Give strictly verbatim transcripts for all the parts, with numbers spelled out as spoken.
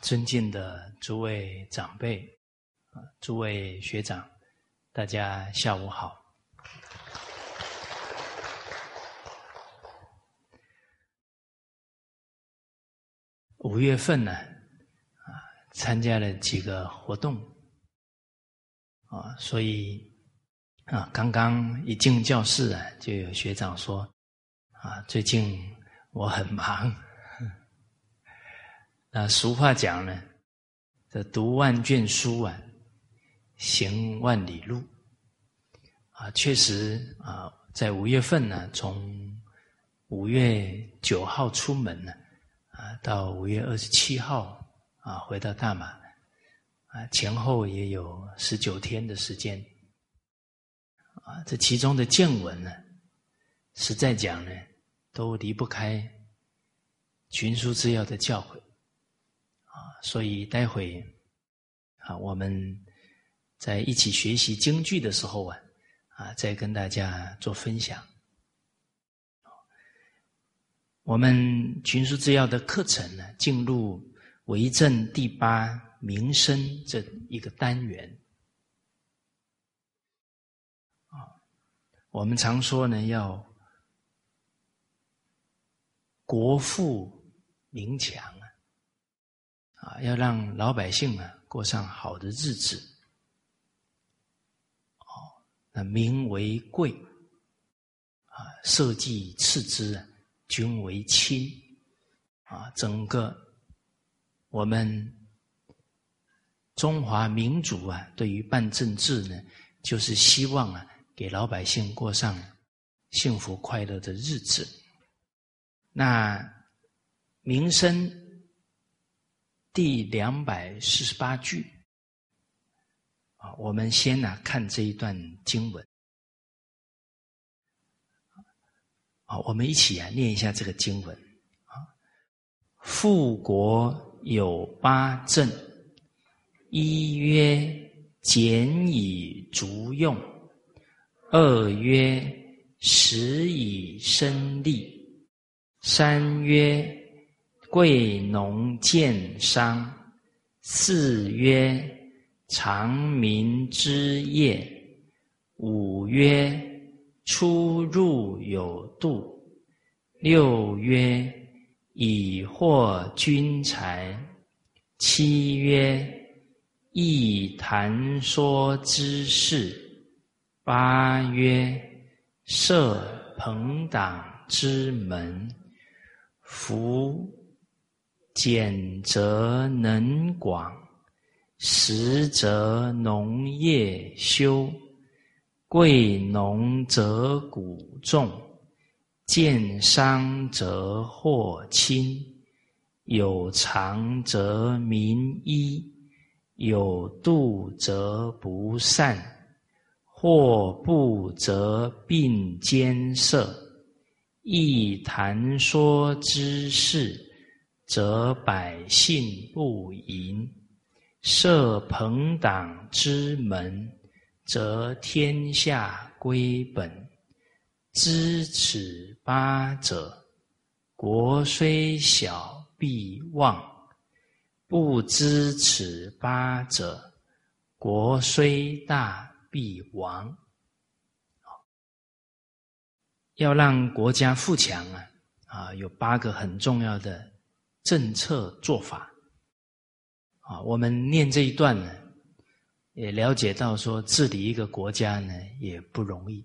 尊敬的诸位长辈，诸位学长，大家下午好。五月份呢，啊，参加了几个活动，啊，所以啊，刚刚一进教室啊，就有学长说，啊，最近我很忙。那俗话讲呢，这读万卷书啊，行万里路啊，确实啊，在五月份呢，从五月九号出门呢，啊，到五月二十七号啊，回到大马啊，前后也有十九天的时间啊，这其中的见闻呢，实在讲呢，都离不开群书之要的教诲。所以待会啊，我们在一起学习京剧的时候啊，啊，再跟大家做分享。我们群书治要的课程呢，进入为政第八民生这一个单元。啊，我们常说呢，要国富民强。啊，要让老百姓啊过上好的日子，哦，那民为贵，啊，社稷次之，君为轻，啊，整个我们中华民族啊，对于办政治呢，就是希望啊，给老百姓过上幸福快乐的日子。那民生。第两百四十八句啊，我们先呢、啊、看这一段经文啊，我们一起啊念一下这个经文啊。富国有八政，一曰俭以足用，二曰食以生利，三曰贵农建商，四曰长民之业，五曰出入有度，六曰以获军财，七曰易谈说之事，八曰设朋党之门，夫俭则能广，实则农业修，贵农则谷重，建商则货轻，有常则民医，有度则不散，祸不则并兼涉，一谈说之事，则百姓不淫，设朋党之门，则天下归本。知此八者，国虽小必旺；不知此八者，国虽大必亡。要让国家富强啊，啊，有八个很重要的政策做法啊，我们念这一段呢，也了解到说治理一个国家呢也不容易，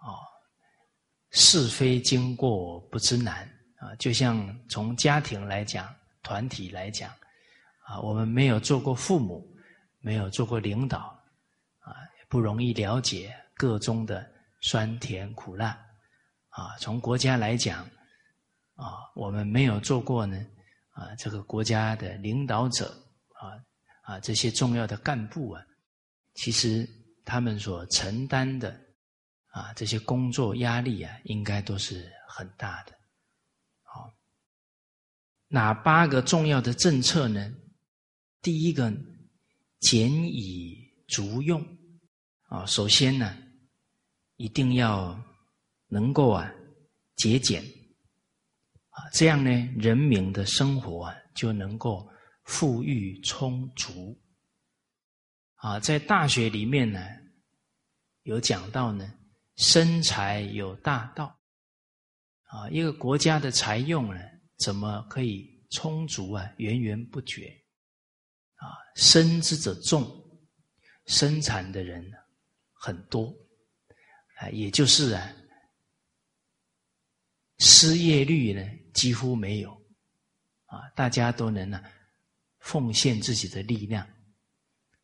哦，是非经过不知难啊。就像从家庭来讲，团体来讲啊，我们没有做过父母，没有做过领导啊，不容易了解各中的酸甜苦辣啊。从国家来讲啊，我们没有做过呢啊，这个国家的领导者啊啊，这些重要的干部啊，其实他们所承担的啊这些工作压力啊，应该都是很大的。好，哦，哪八个重要的政策呢？第一个，俭以足用啊，首先呢，啊，一定要能够啊节俭。这样呢，人民的生活啊就能够富裕充足。啊，在大学里面呢，有讲到呢，生财有大道。啊，一个国家的财用呢，怎么可以充足啊，源源不绝。啊，生之者众，生产的人很多。啊，也就是啊，失业率呢几乎没有啊，大家都能呢，啊，奉献自己的力量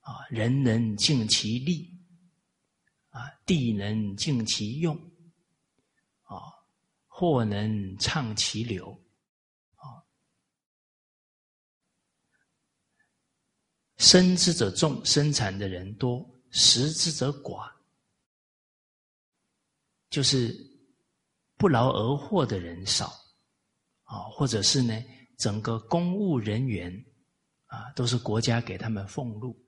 啊，人能尽其力啊，地能尽其用啊，货能畅其流啊，生之者众，生产的人多，食之者寡，就是不劳而获的人少啊，或者是呢，整个公务人员啊，都是国家给他们俸禄，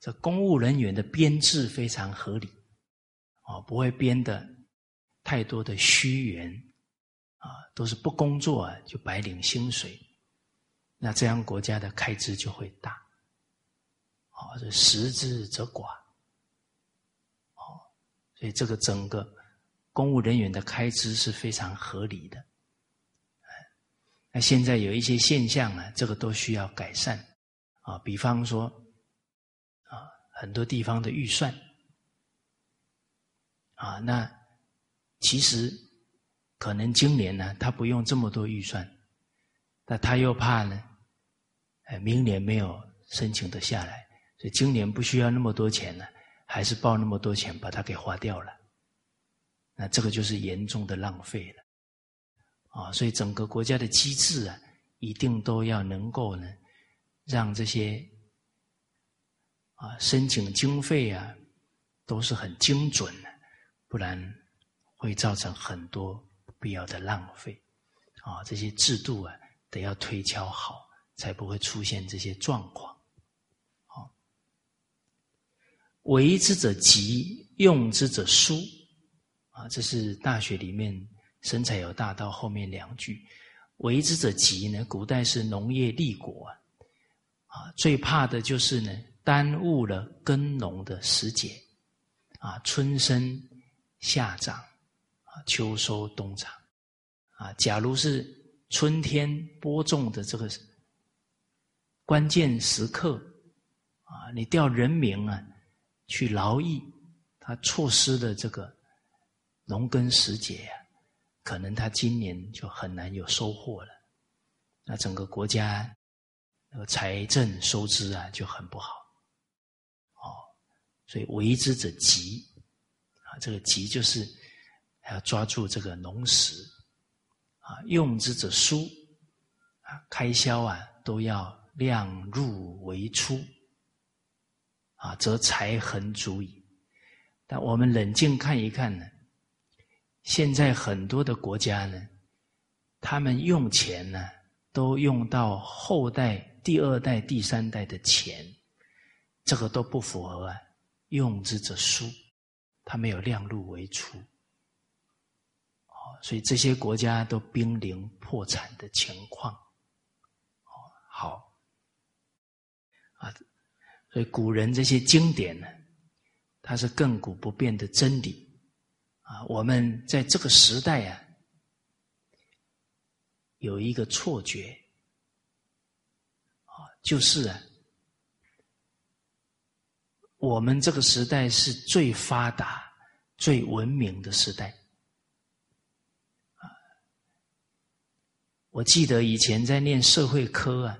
这公务人员的编制非常合理啊，不会编的太多的虚员啊，都是不工作啊就白领薪水，那这样国家的开支就会大啊，这食之则寡哦，所以这个整个公务人员的开支是非常合理的。那现在有一些现象啊，这个都需要改善啊，比方说啊，很多地方的预算啊，那其实可能今年呢，他不用这么多预算，但他又怕呢，明年没有申请得下来，所以今年不需要那么多钱呢，还是报那么多钱把它给花掉了。那这个就是严重的浪费了啊，所以整个国家的机制啊，一定都要能够呢，让这些啊申请经费啊都是很精准的，不然会造成很多不必要的浪费啊，这些制度啊得要推敲好，才不会出现这些状况。好，为之者急，用之者疏。啊，这是大学里面生财有大道后面两句。为之者急呢，古代是农业立国啊，啊，最怕的就是呢耽误了耕农的时节啊，春生夏长啊，秋收冬藏啊。假如是春天播种的这个关键时刻啊，你调人民啊去劳役，他错失了这个农耕时节啊，可能他今年就很难有收获了，那整个国家那个财政收支啊就很不好哦，所以为之者急啊，这个急就是还要抓住这个农时啊，用之者疏啊，开销啊都要量入为出啊，则财恒足矣。但我们冷静看一看呢，现在很多的国家呢，他们用钱呢，都用到后代、第二代、第三代的钱，这个都不符合啊，用之者疏，他没有量入为出，所以这些国家都濒临破产的情况。好啊，所以古人这些经典呢，它是亘古不变的真理。啊，我们在这个时代啊，有一个错觉啊，就是啊，我们这个时代是最发达、最文明的时代。我记得以前在念社会科啊，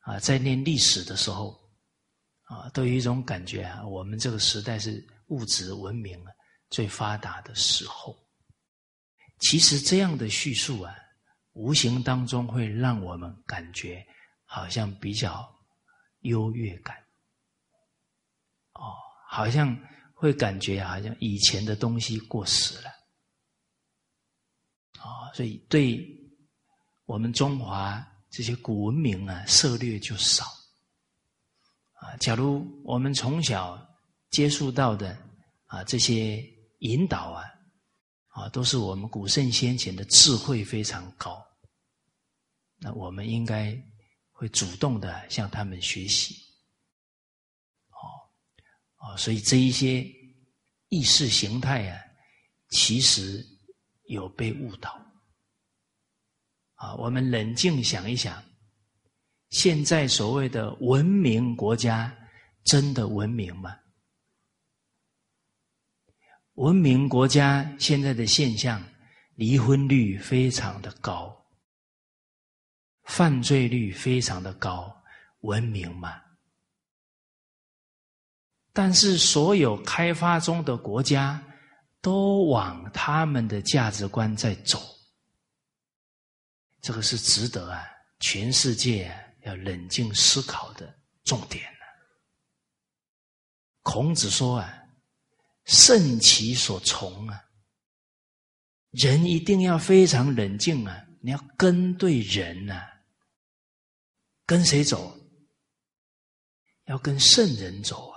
啊，在念历史的时候，啊，都有一种感觉啊，我们这个时代是物质文明啊最发达的时候。其实这样的叙述啊，无形当中会让我们感觉好像比较优越感，哦，好像会感觉好像以前的东西过时了，哦，所以对我们中华这些古文明啊，涉猎就少啊。假如我们从小接触到的啊这些引导啊，啊，都是我们古圣先贤的智慧非常高，那我们应该会主动的向他们学习。哦，所以这一些意识形态啊，其实有被误导。啊，我们冷静想一想，现在所谓的文明国家，真的文明吗？文明国家现在的现象，离婚率非常的高，犯罪率非常的高，文明吗？但是所有开发中的国家都往他们的价值观在走，这个是值得啊，全世界啊，要冷静思考的重点啊。孔子说啊，慎其所从啊，人一定要非常冷静啊，你要跟对人啊，跟谁走？要跟圣人走啊。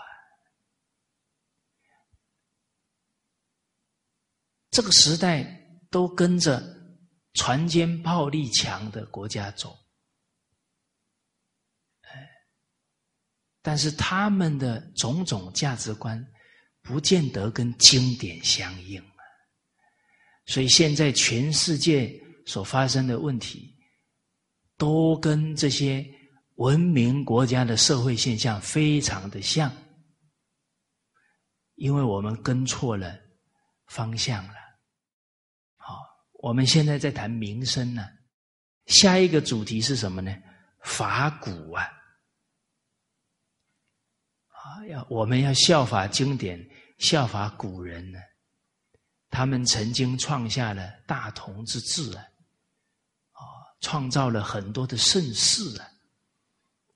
这个时代都跟着船坚炮利强的国家走，但是他们的种种价值观不见得跟经典相应，所以现在全世界所发生的问题都跟这些文明国家的社会现象非常的像，因为我们跟错了方向了。我们现在在谈民生呢、啊，下一个主题是什么呢？法古啊，啊，要我们要效法经典，效法古人呢、啊，他们曾经创下了大同之治啊，啊，创造了很多的盛世啊，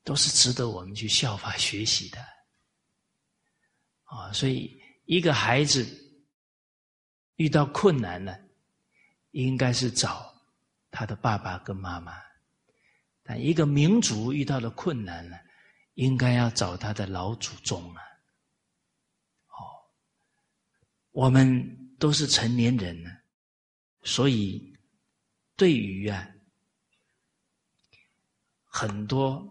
都是值得我们去效法学习的啊。所以，一个孩子遇到困难了、啊，应该是找他的爸爸跟妈妈，但一个民族遇到了困难呢，应该要找他的老祖宗啊。哦，我们都是成年人呢，所以对于啊很多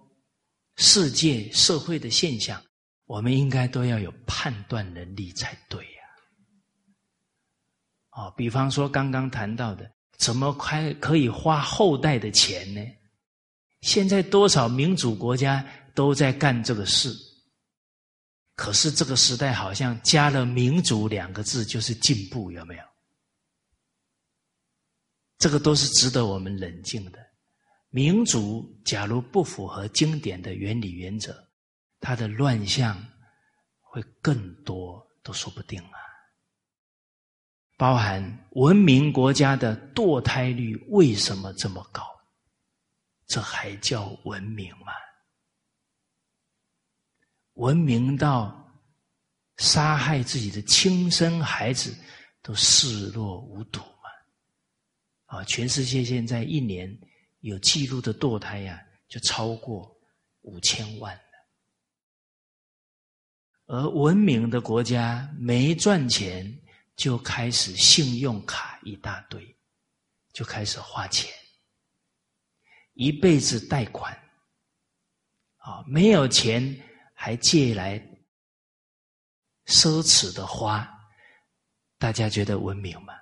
世界社会的现象，我们应该都要有判断能力才对啊。哦，比方说刚刚谈到的，怎么还可以花后代的钱呢？现在多少民主国家都在干这个事，可是这个时代好像加了民主两个字就是进步，有没有？这个都是值得我们冷静的。民主假如不符合经典的原理原则，它的乱象会更多都说不定啊。包含文明国家的堕胎率为什么这么高？这还叫文明吗？文明到杀害自己的亲生孩子都视若无睹吗？啊，全世界现在一年有记录的堕胎呀、啊，就超过五千万了。而文明的国家没赚钱，就开始信用卡一大堆，就开始花钱，一辈子贷款，啊，没有钱还借来奢侈的花，大家觉得文明吗？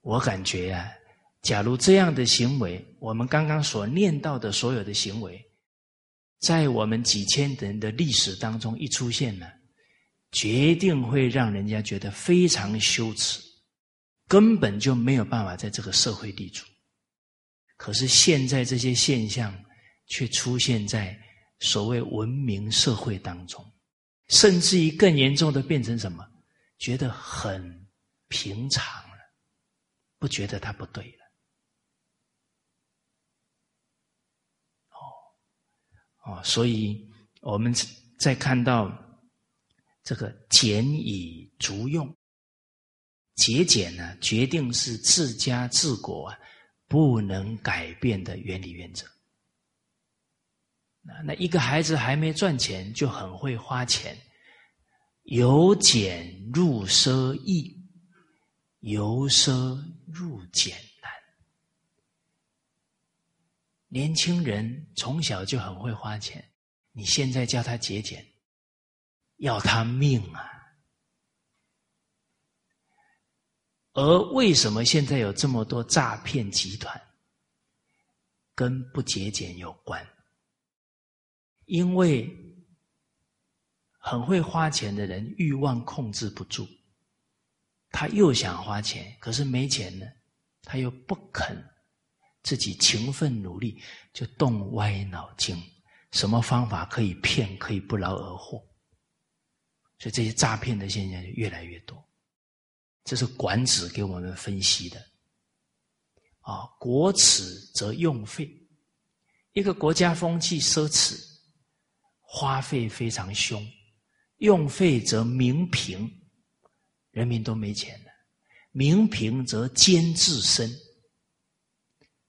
我感觉啊，假如这样的行为，我们刚刚所念到的所有的行为，在我们几千人的历史当中一出现呢，决定会让人家觉得非常羞耻，根本就没有办法在这个社会立足。可是现在这些现象却出现在所谓文明社会当中，甚至于更严重的变成什么？觉得很平常了，不觉得它不对了。哦哦，所以我们再看到这个俭以足用，节俭呢，决定是治家治国啊不能改变的原理原则。那一个孩子还没赚钱就很会花钱，由俭入奢易，由奢入俭难。年轻人从小就很会花钱，你现在叫他节俭，要他命啊！而为什么现在有这么多诈骗集团，跟不节俭有关？因为很会花钱的人欲望控制不住，他又想花钱，可是没钱呢，他又不肯自己勤奋努力，就动歪脑筋，什么方法可以骗，可以不劳而获，所以这些诈骗的现象就越来越多。这是管子给我们分析的啊，国耻则用费，一个国家风气奢侈，花费非常凶，用费则民贫，人民都没钱了；民贫则奸自身，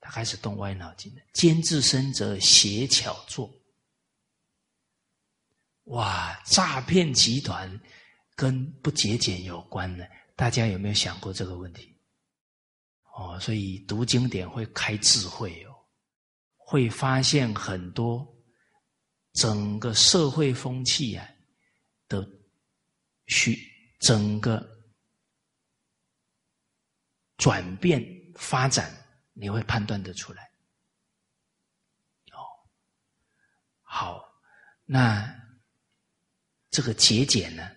他开始动歪脑筋了；奸自身则邪巧作。哇，诈骗集团跟不节俭有关呢，大家有没有想过这个问题？哦，所以读经典会开智慧哦，会发现很多。整个社会风气啊的需整个转变发展，你会判断得出来。哦，好，那这个节俭呢，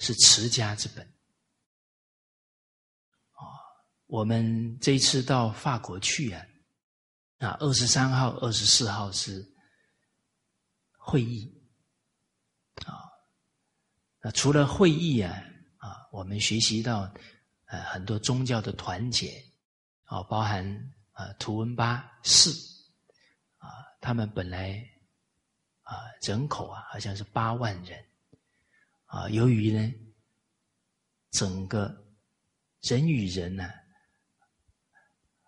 是持家之本。哦，我们这一次到法国去啊，那二十三号、二十四号是。会议啊，那除了会议啊啊，我们学习到呃很多宗教的团结啊，包含啊图文巴氏啊，他们本来啊人口啊好像是八万人啊，由于呢整个人与人呢、啊、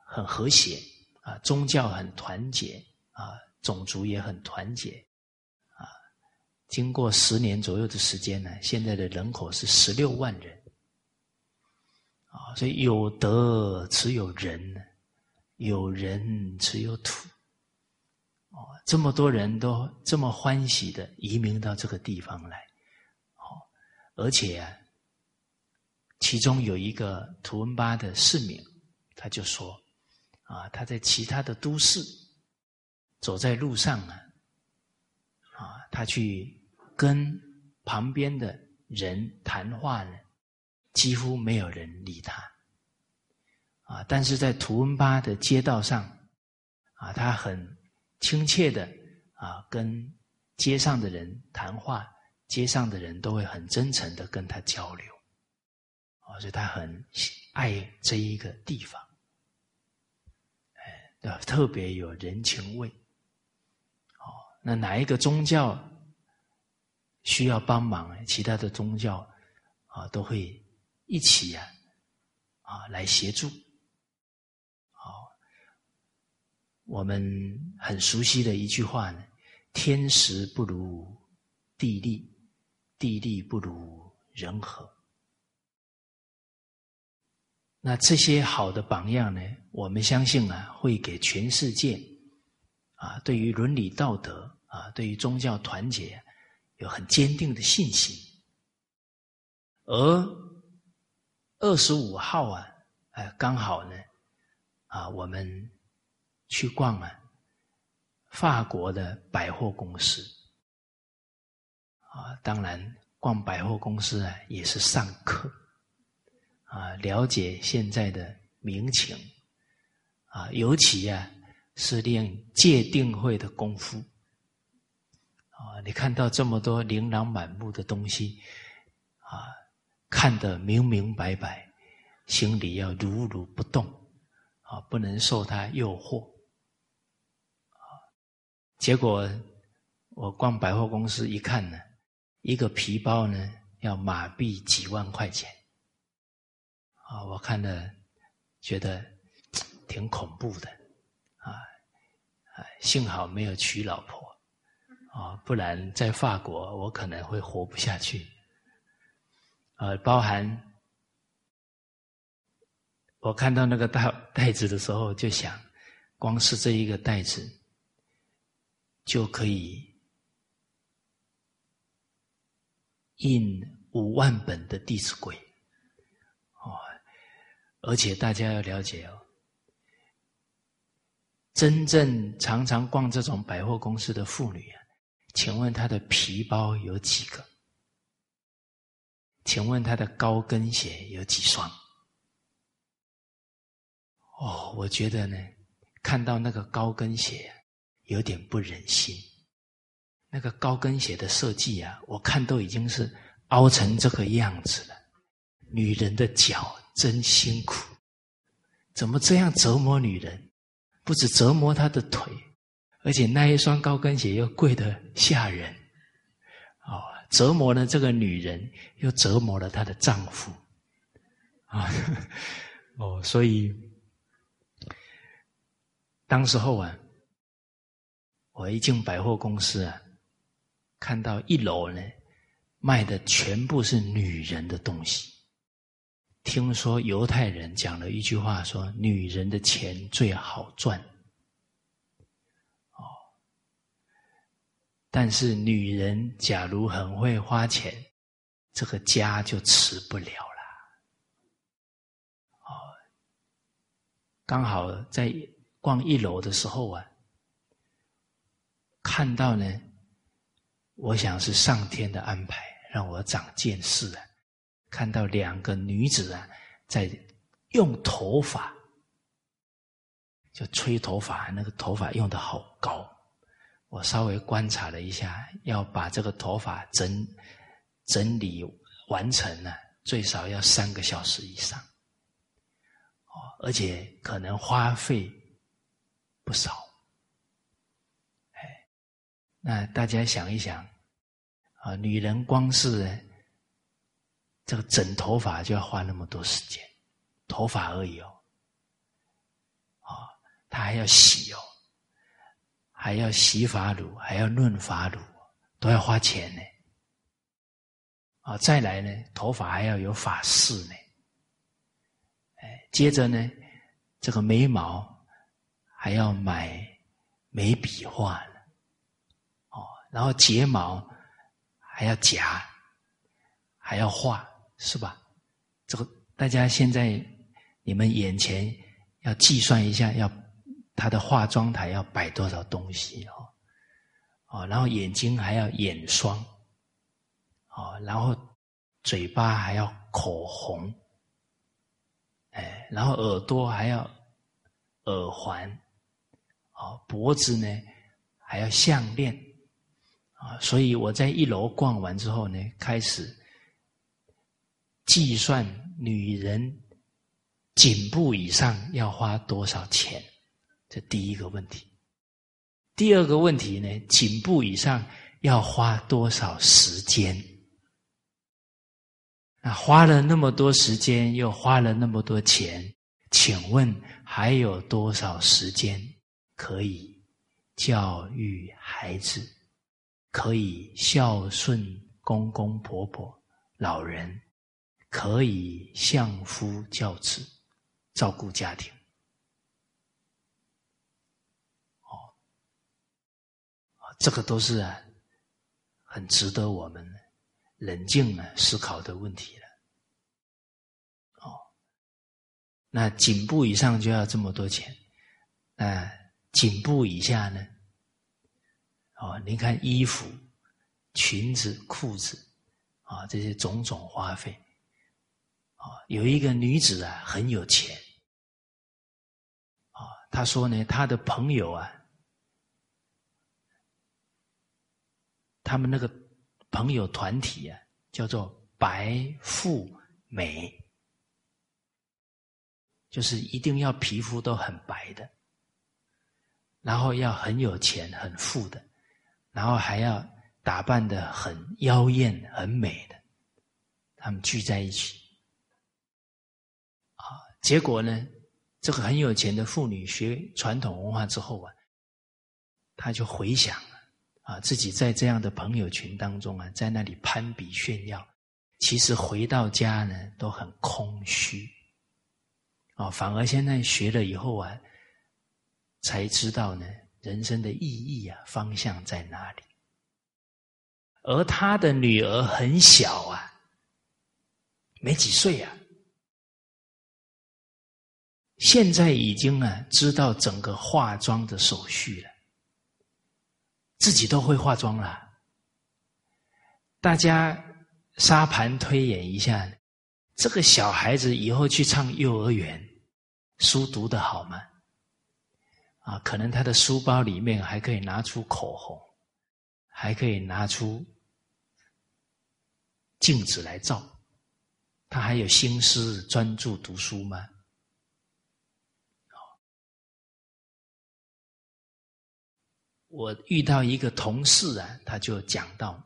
很和谐啊，宗教很团结啊，种族也很团结。经过十年左右的时间呢，现在的人口是十六万人，啊，所以有德只有人，有人只有土，哦，这么多人都这么欢喜的移民到这个地方来，哦，而且啊，其中有一个图文巴的市民，他就说，啊，他在其他的都市走在路上啊。啊，他去跟旁边的人谈话呢，几乎没有人理他。啊，但是在图文巴的街道上，啊，他很亲切的啊，跟街上的人谈话，街上的人都会很真诚的跟他交流。啊，所以他很爱这一个地方，哎，特别有人情味。那哪一个宗教需要帮忙，其他的宗教啊都会一起啊啊来协助。好，我们很熟悉的一句话呢：天时不如地利，地利不如人和。那这些好的榜样呢，我们相信啊，会给全世界啊，对于伦理道德。啊，对于宗教团结有很坚定的信心。而二十五号啊，刚好呢，啊，我们去逛啊法国的百货公司啊，当然逛百货公司啊也是上课啊，了解现在的民情啊，尤其啊是练戒定慧的功夫啊，你看到这么多琳琅满目的东西啊，看得明明白白，心里要如如不动啊，不能受它诱惑。结果我逛百货公司一看呢，一个皮包呢要马币几万块钱啊！我看了觉得挺恐怖的啊啊！幸好没有娶老婆啊，不然在法国我可能会活不下去啊！包含我看到那个袋袋子的时候，就想，光是这一个袋子。就可以印五万本的《弟子规》哦，而且大家要了解哦，真正常常逛这种百货公司的妇女啊，请问她的皮包有几个？请问她的高跟鞋有几双？哦，我觉得呢，看到那个高跟鞋。有点不忍心，那个高跟鞋的设计啊，我看都已经是凹成这个样子了。女人的脚真辛苦，怎么这样折磨女人？不止折磨她的腿，而且那一双高跟鞋又贵得吓人，哦，折磨了这个女人，又折磨了她的丈夫，啊，哦，所以当时候啊。我一进百货公司啊，看到一楼呢卖的全部是女人的东西。听说犹太人讲了一句话说，女人的钱最好赚。哦，但是女人假如很会花钱，这个家就吃不了了。哦，刚好在逛一楼的时候啊。看到呢，我想是上天的安排，让我长见识啊！看到两个女子啊，在用头发，就吹头发，那个头发用得好高。我稍微观察了一下，要把这个头发整整理完成呢、啊，最少要三个小时以上，哦，而且可能花费不少。那大家想一想啊，女人光是这个整头发就要花那么多时间，头发而已哦，啊，她还要洗哦，还要洗发乳，还要润发乳，都要花钱呢。啊，再来呢，头发还要有发饰呢，哎，接着呢，这个眉毛还要买眉笔画呢。然后睫毛还要夹，还要画，是吧？这个大家现在你们眼前要计算一下，要他的化妆台要摆多少东西哦，哦，然后眼睛还要眼霜，哦，然后嘴巴还要口红，哎，然后耳朵还要耳环，哦，脖子呢还要项链。啊，所以我在一楼逛完之后呢，开始计算女人颈部以上要花多少钱，这第一个问题。第二个问题呢，颈部以上要花多少时间？那花了那么多时间，又花了那么多钱，请问还有多少时间可以教育孩子？可以孝顺公公婆婆老人，可以相夫教子，照顾家庭。哦，这个都是啊，很值得我们冷静啊思考的问题了。哦，那颈部以上就要这么多钱，那颈部以下呢？啊，您看衣服、裙子、裤子啊，这些种种花费啊，有一个女子啊，很有钱啊，她说呢，她的朋友啊，他们那个朋友团体啊，叫做白富美，就是一定要皮肤都很白的，然后要很有钱、很富的，然后还要打扮得很妖艳、很美的，他们聚在一起啊。结果呢，这个很有钱的妇女学传统文化之后啊，她就回想了啊，自己在这样的朋友群当中啊，在那里攀比炫耀，其实回到家呢都很空虚啊，反而现在学了以后啊，才知道呢，人生的意义啊，方向在哪里？而他的女儿很小啊，没几岁啊，现在已经啊，知道整个化妆的手续了，自己都会化妆了。大家沙盘推演一下，这个小孩子以后去上幼儿园，书读得好吗？啊，可能他的书包里面还可以拿出口红，还可以拿出镜子来照，他还有心思专注读书吗？我遇到一个同事啊，他就讲到，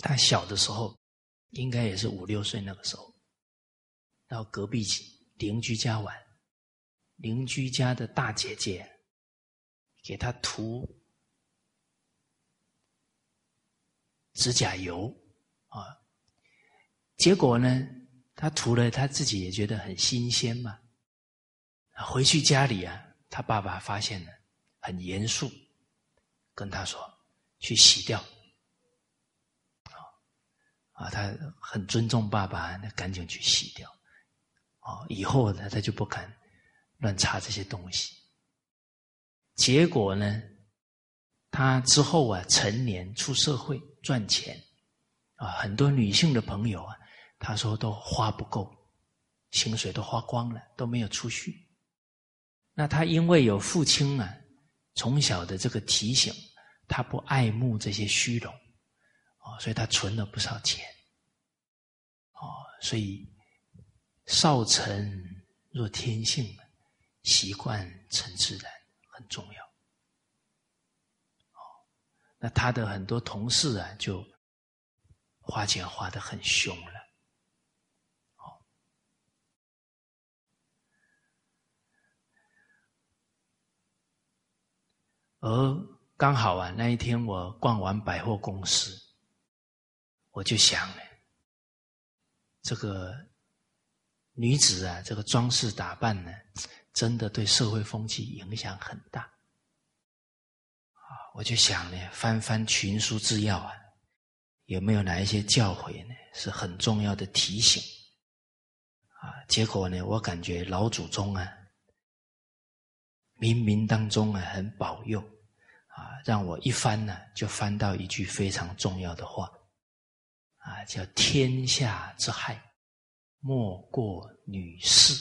他小的时候，应该也是五六岁那个时候，到隔壁邻居家玩。邻居家的大姐姐给他涂指甲油啊，结果呢，他涂了他自己也觉得很新鲜嘛。回去家里啊，他爸爸发现了，很严肃，跟他说：“去洗掉。”啊，他很尊重爸爸，那赶紧去洗掉。啊，以后呢，他就不敢乱擦这些东西。结果呢，他之后啊，成年出社会赚钱啊，很多女性的朋友啊，他说都花不够，薪水都花光了，都没有储蓄。那他因为有父亲啊从小的这个提醒，他不爱慕这些虚荣啊，所以他存了不少钱啊，所以少成若天性了，习惯成自然很重要。那他的很多同事啊，就花钱花得很凶了。而刚好啊，那一天我逛完百货公司，我就想了，这个女子啊，这个装饰打扮呢，真的对社会风气影响很大啊！我就想呢，翻翻群书治要啊，有没有哪一些教诲呢，是很重要的提醒啊？结果呢，我感觉老祖宗啊，冥冥当中啊，很保佑啊，让我一翻呢、啊，就翻到一句非常重要的话啊，叫“天下之害，莫过女士”。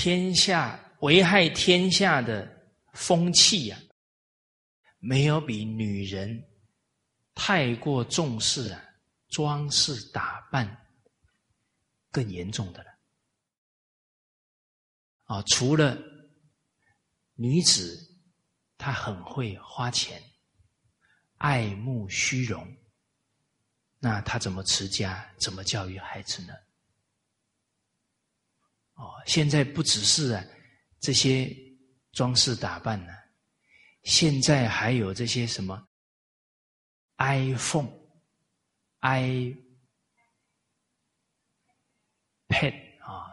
天下危害天下的风气啊，没有比女人太过重视啊装饰打扮更严重的了啊！除了女子她很会花钱，爱慕虚荣，那她怎么持家，怎么教育孩子呢？哦，现在不只是啊这些装饰打扮呢、啊，现在还有这些什么 iPhone、iPad 啊、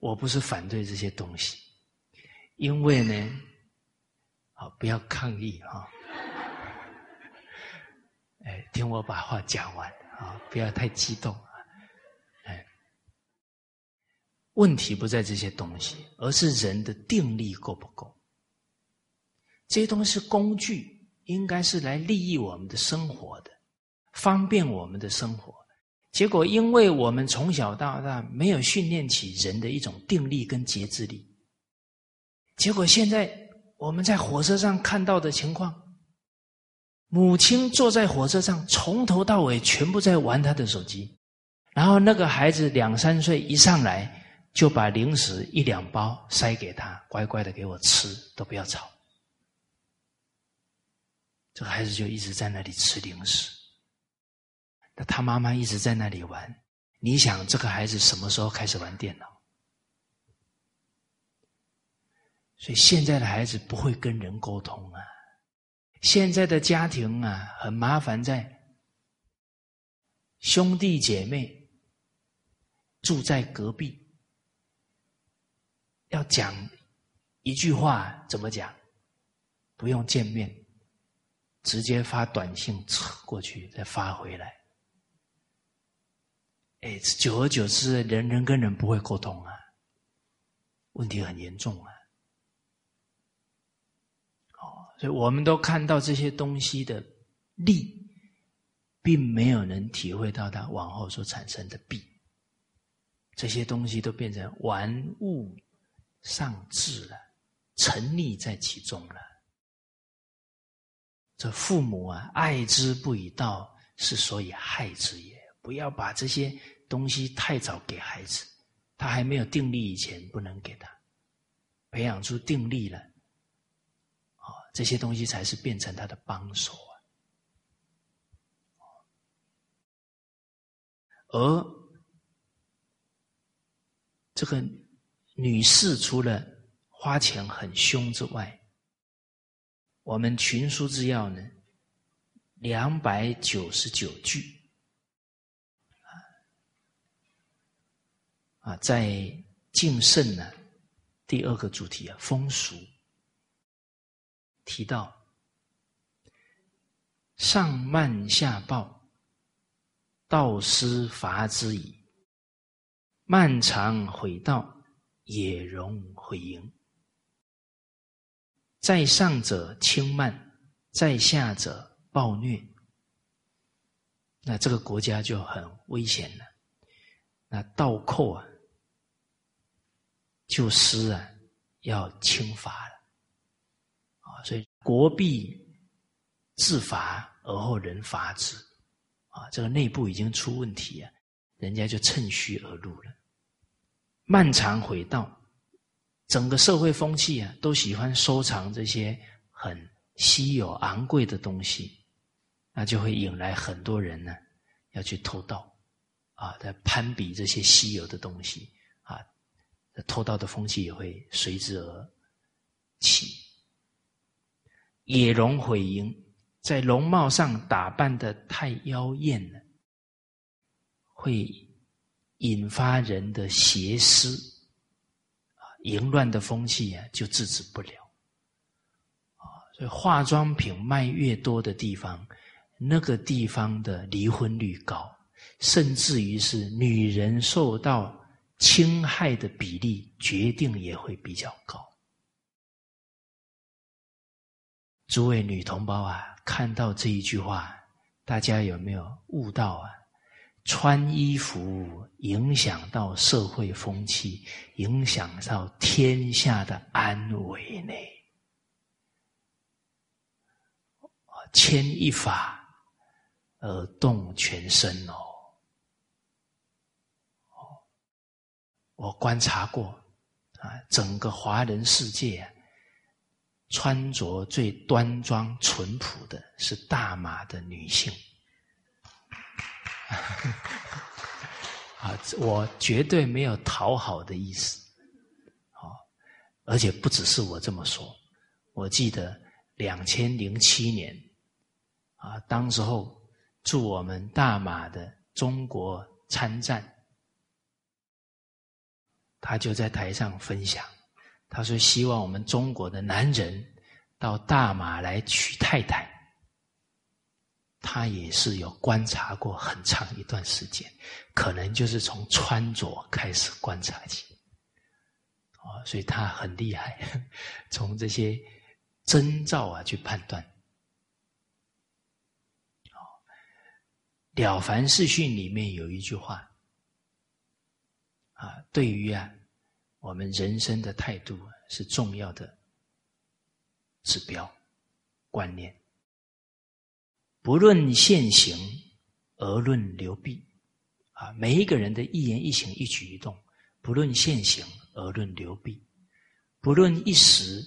我不是反对这些东西，因为呢，好，不要抗议哈。哎，听我把话讲完啊，不要太激动啊。哎，问题不在这些东西，而是人的定力够不够。这些东西是工具，应该是来利益我们的生活的，方便我们的生活。结果因为我们从小到大没有训练起人的一种定力跟节制力，结果现在我们在火车上看到的情况，母亲坐在火车上从头到尾全部在玩她的手机，然后那个孩子两三岁一上来就把零食一两包塞给他，乖乖的给我吃，都不要吵，这个孩子就一直在那里吃零食，他妈妈一直在那里玩，你想这个孩子什么时候开始玩电脑？所以现在的孩子不会跟人沟通啊，现在的家庭啊，很麻烦，在兄弟姐妹住在隔壁，要讲一句话怎么讲？不用见面，直接发短信过去，再发回来。哎，久而久之，人人跟人不会沟通啊，问题很严重啊。哦，所以我们都看到这些东西的利，并没有能体会到它往后所产生的弊。这些东西都变成玩物丧志了，沉溺在其中了。这父母啊，爱之不以道，是所以害之也。不要把这些东西太早给孩子，他还没有定力以前不能给他，培养出定力了，哦，这些东西才是变成他的帮手啊。而这个女士除了花钱很凶之外，我们群书之要呢，两百九十九句。啊，在敬慎呢，第二个主题啊，风俗提到上慢下暴，道师伐之矣；漫长毁道，也容毁盈。在上者轻慢，在下者暴虐，那这个国家就很危险了。那倒寇啊，就师啊，要轻罚了啊，所以国必自罚而后人罚之啊，这个内部已经出问题啊，人家就趁虚而入了。漫长毁道，整个社会风气啊，都喜欢收藏这些很稀有昂贵的东西，那就会引来很多人呢、啊、要去偷盗啊，在攀比这些稀有的东西啊。偷盗的风气也会随之而起。野容毁盈，在容貌上打扮得太妖艳了，会引发人的邪思，淫乱的风气啊，就制止不了。所以化妆品卖越多的地方，那个地方的离婚率高，甚至于是女人受到侵害的比例决定也会比较高。诸位女同胞啊，看到这一句话，大家有没有悟到啊？穿衣服影响到社会风气，影响到天下的安危呢。牵一发而动全身哦。我观察过啊，整个华人世界、啊、穿着最端庄淳朴的是大马的女性。我绝对没有讨好的意思，而且不只是我这么说。我记得二零零七年啊，当时候驻我们大马的中国参赞，他就在台上分享，他说希望我们中国的男人到大马来娶太太。他也是有观察过很长一段时间，可能就是从穿着开始观察起，所以他很厉害，从这些征兆啊去判断。《了凡四训》里面有一句话啊，对于啊我们人生的态度是重要的指标观念。不论现行，而论流弊。啊，每一个人的一言一行、一举一动，不论现行，而论流弊；不论一时，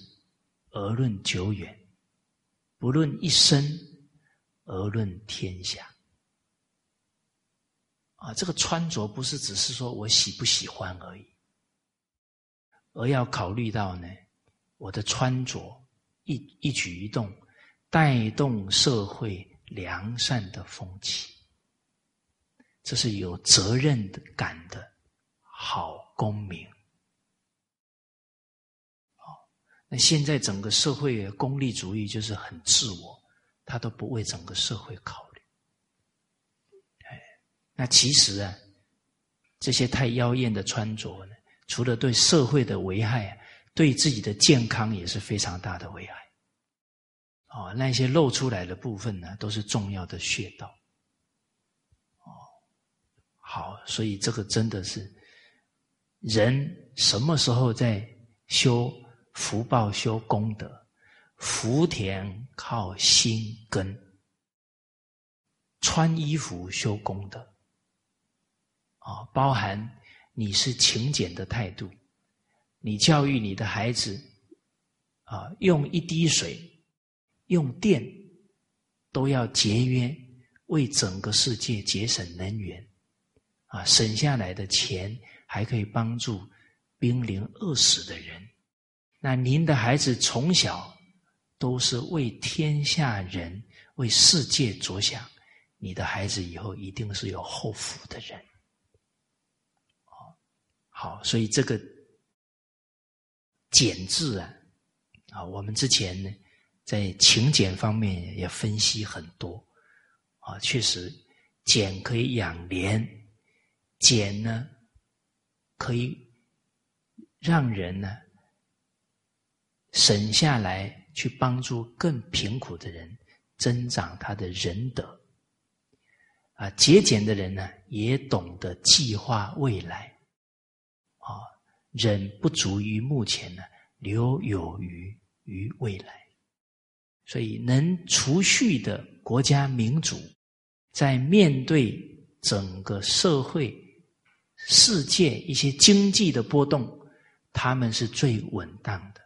而论久远；不论一生，而论天下。啊，这个穿着不是只是说我喜不喜欢而已，而要考虑到呢，我的穿着一一举一动，带动社会良善的风气，这是有责任感的好公民。那现在整个社会功利主义就是很自我，他都不为整个社会考虑。那其实啊，这些太妖艳的穿着呢，除了对社会的危害，对自己的健康也是非常大的危害。哦，那些露出来的部分呢，都是重要的穴道。哦，好，所以这个真的是人什么时候在修福报、修功德？福田靠心根，穿衣服修功德。哦，包含你是勤俭的态度，你教育你的孩子啊，用一滴水、用电都要节约，为整个世界节省能源啊，省下来的钱还可以帮助濒临饿死的人。那您的孩子从小都是为天下人、为世界着想，你的孩子以后一定是有后福的人。好，所以这个俭字啊，啊，我们之前呢在勤俭方面也分析很多啊，确实俭可以养廉，俭呢可以让人呢省下来去帮助更贫苦的人，增长他的仁德啊。节俭的人呢也懂得计划未来啊，忍不足于目前呢，留有余于未来。所以能储蓄的国家民主，在面对整个社会、世界一些经济的波动，他们是最稳当的。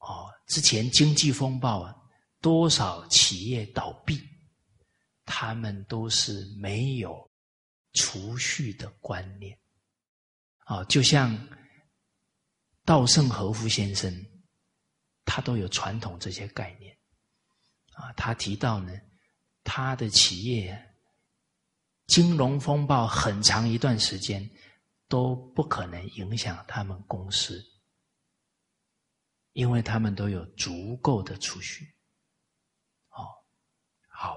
哦，之前经济风暴啊，多少企业倒闭，他们都是没有储蓄的观念。啊，就像稻盛和夫先生，他都有传统这些概念啊。他提到呢，他的企业金融风暴很长一段时间都不可能影响他们公司，因为他们都有足够的储蓄。哦，好，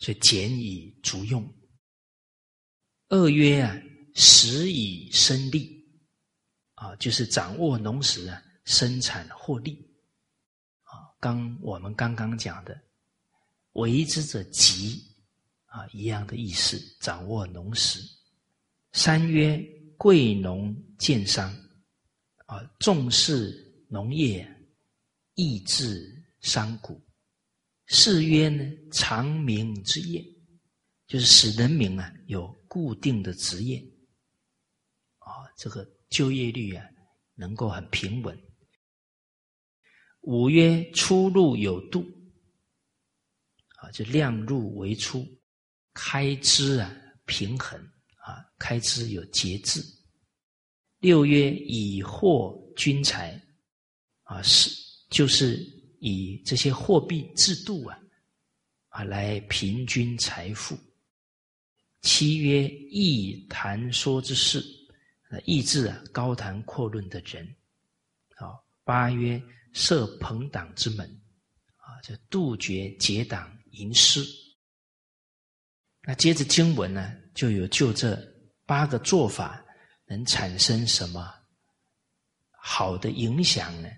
所以俭以足用。二曰啊，食以生利啊，就是掌握农时啊，生产获利啊。刚我们刚刚讲的“为之者急”啊，一样的意思，掌握农时。三曰贵农建商啊，重视农业，抑制商贾。四曰呢，长民之业，就是使人民啊有固定的职业。这个就业率啊，能够很平稳。五曰出入有度，啊，就量入为出，开支啊平衡啊，开支有节制。六曰以货均财，啊，是就是以这些货币制度啊啊来平均财富。七曰易谈说之事。意志啊高谈阔论的人，啊，八曰设朋党之门，啊，就杜绝结党营私。那接着经文呢，就有就这八个做法能产生什么好的影响呢？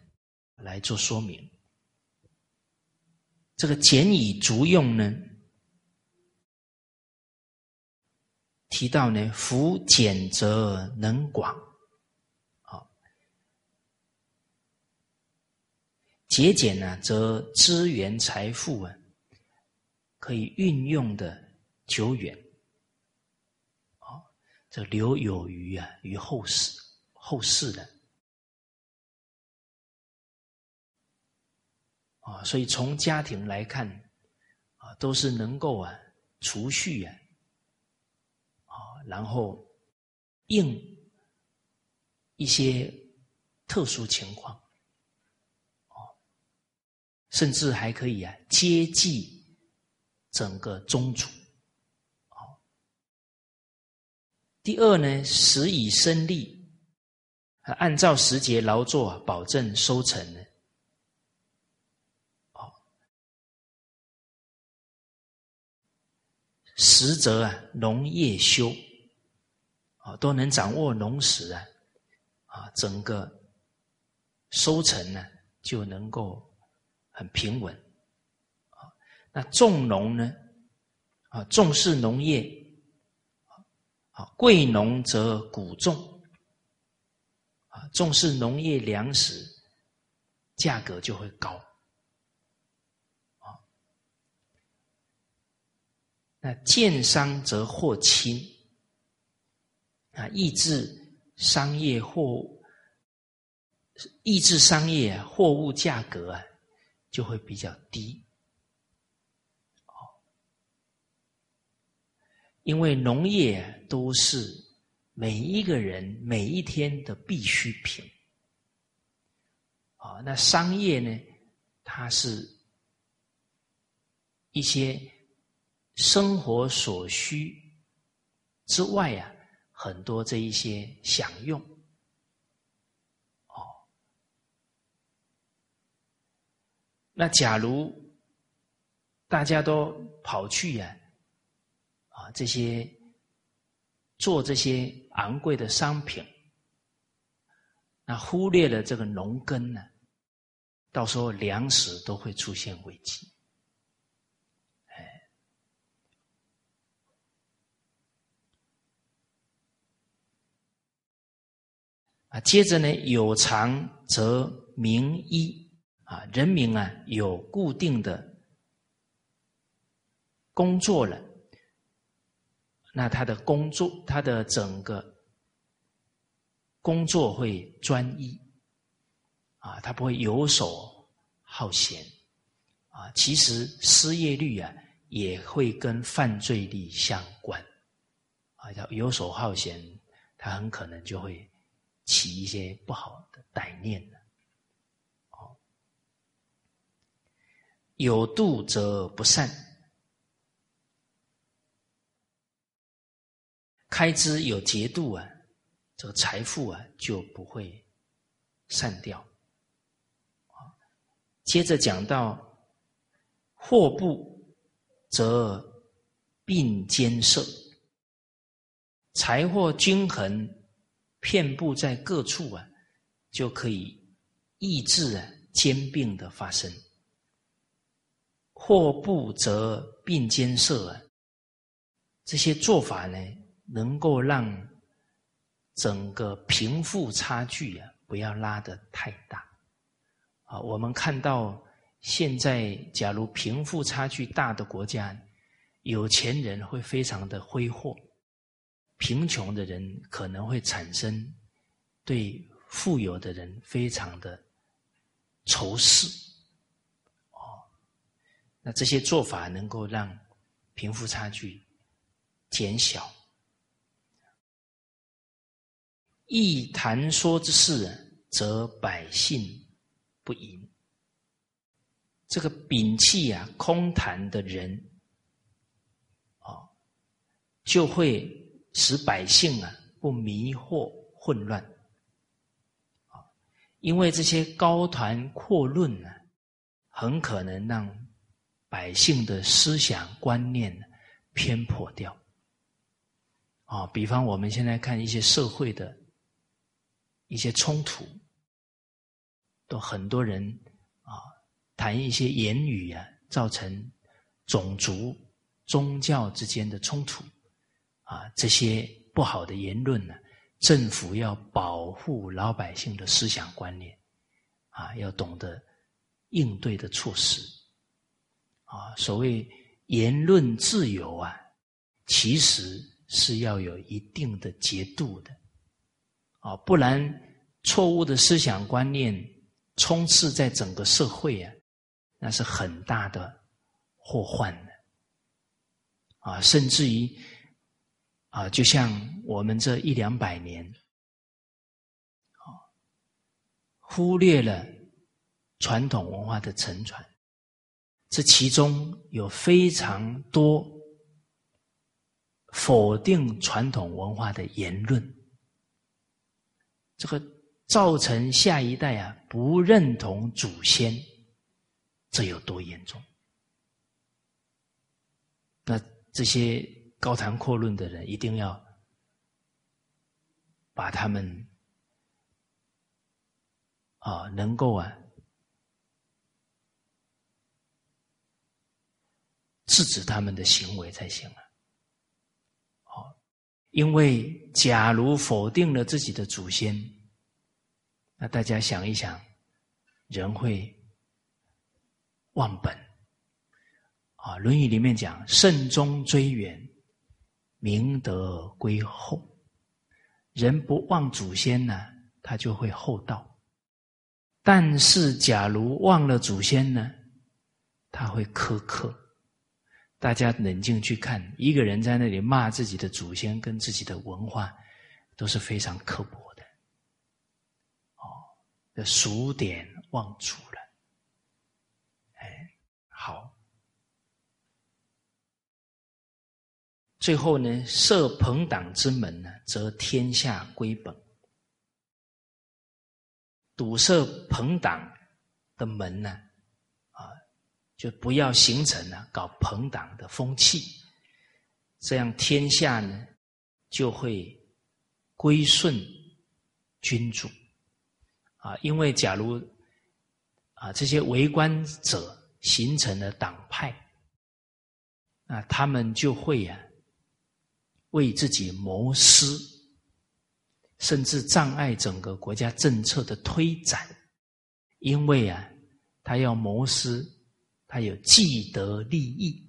来做说明。这个俭以足用呢，提到呢，夫俭则能广，好，节俭呢，则资源财富啊，可以运用的久远，好，这留有余啊，于后世后世的，啊，所以从家庭来看啊，都是能够啊，储蓄啊。然后应一些特殊情况，甚至还可以啊接济整个宗族。第二呢，时以身力，按照时节劳作，保证收成。实则啊，农业修。都能掌握农时啊，啊，整个收成呢就能够很平稳。啊，那重农呢，啊，重视农业，啊，贵农则谷重，啊，重视农业粮食，价格就会高。啊，那建商则获轻。啊，抑制商业货，抑制商业货物价格啊，就会比较低。哦，因为农业都是每一个人每一天的必需品。啊，那商业呢，它是一些生活所需之外啊。很多这一些享用，哦，那假如大家都跑去啊，啊这些做这些昂贵的商品，那忽略了这个农耕呢，到时候粮食都会出现危机。啊，接着呢，有常则民医啊，人民啊有固定的工作了，那他的工作，他的整个工作会专一啊，他不会游手好闲啊。其实失业率啊也会跟犯罪率相关啊，游手好闲，他很可能就会。起一些不好的歹念了，哦，有度则不善，开支有节度啊，这个财富啊就不会散掉。接着讲到祸不则并兼涉，财货均衡。遍布在各处啊，就可以抑制啊兼并的发生。祸不则并兼涉啊，这些做法呢，能够让整个贫富差距啊不要拉得太大。啊，我们看到现在，假如贫富差距大的国家，有钱人会非常的挥霍。贫穷的人可能会产生对富有的人非常的仇视，哦，那这些做法能够让贫富差距减小。一谈说之事，则百姓不淫。这个摒弃啊空谈的人，哦，就会。使百姓啊不迷惑混乱。因为这些高谈阔论呢，很可能让百姓的思想观念偏颇掉。啊，比方我们现在看一些社会的一些冲突，都很多人啊谈一些言语啊，造成种族、宗教之间的冲突啊，这些不好的言论呢、啊。政府要保护老百姓的思想观念，啊，要懂得应对的措施，啊，所谓言论自由啊，其实是要有一定的节度的，啊，不然错误的思想观念充斥在整个社会啊，那是很大的祸患的，啊，甚至于。啊，就像我们这一两百年，啊，忽略了传统文化的沉传，这其中有非常多否定传统文化的言论，这个造成下一代啊不认同祖先，这有多严重？那这些。高谈阔论的人一定要把他们啊，能够啊制止他们的行为才行啊。好，因为假如否定了自己的祖先，那大家想一想，人会忘本啊。《论语》里面讲：“慎终追远。”明德归厚，人不忘祖先呢、啊，他就会厚道；但是假如忘了祖先呢，他会苛刻。大家冷静去看，一个人在那里骂自己的祖先跟自己的文化，都是非常刻薄的。哦，数典忘祖了。哎，好。最后呢，设朋党之门呢，则天下归本。堵塞朋党的门呢，啊，就不要形成呢搞朋党的风气，这样天下呢就会归顺君主啊。因为假如啊这些为官者形成了党派，那他们就会啊。为自己谋私，甚至障碍整个国家政策的推展，因为啊，他要谋私，他有既得利益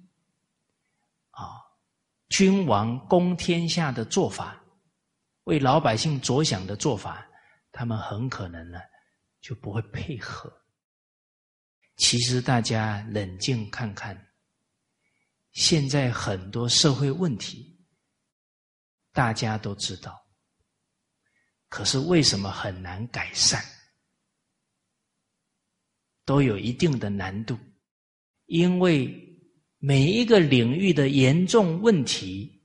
啊。君王公天下的做法，为老百姓着想的做法，他们很可能呢就不会配合。其实大家冷静看看，现在很多社会问题。大家都知道，可是为什么很难改善？都有一定的难度，因为每一个领域的严重问题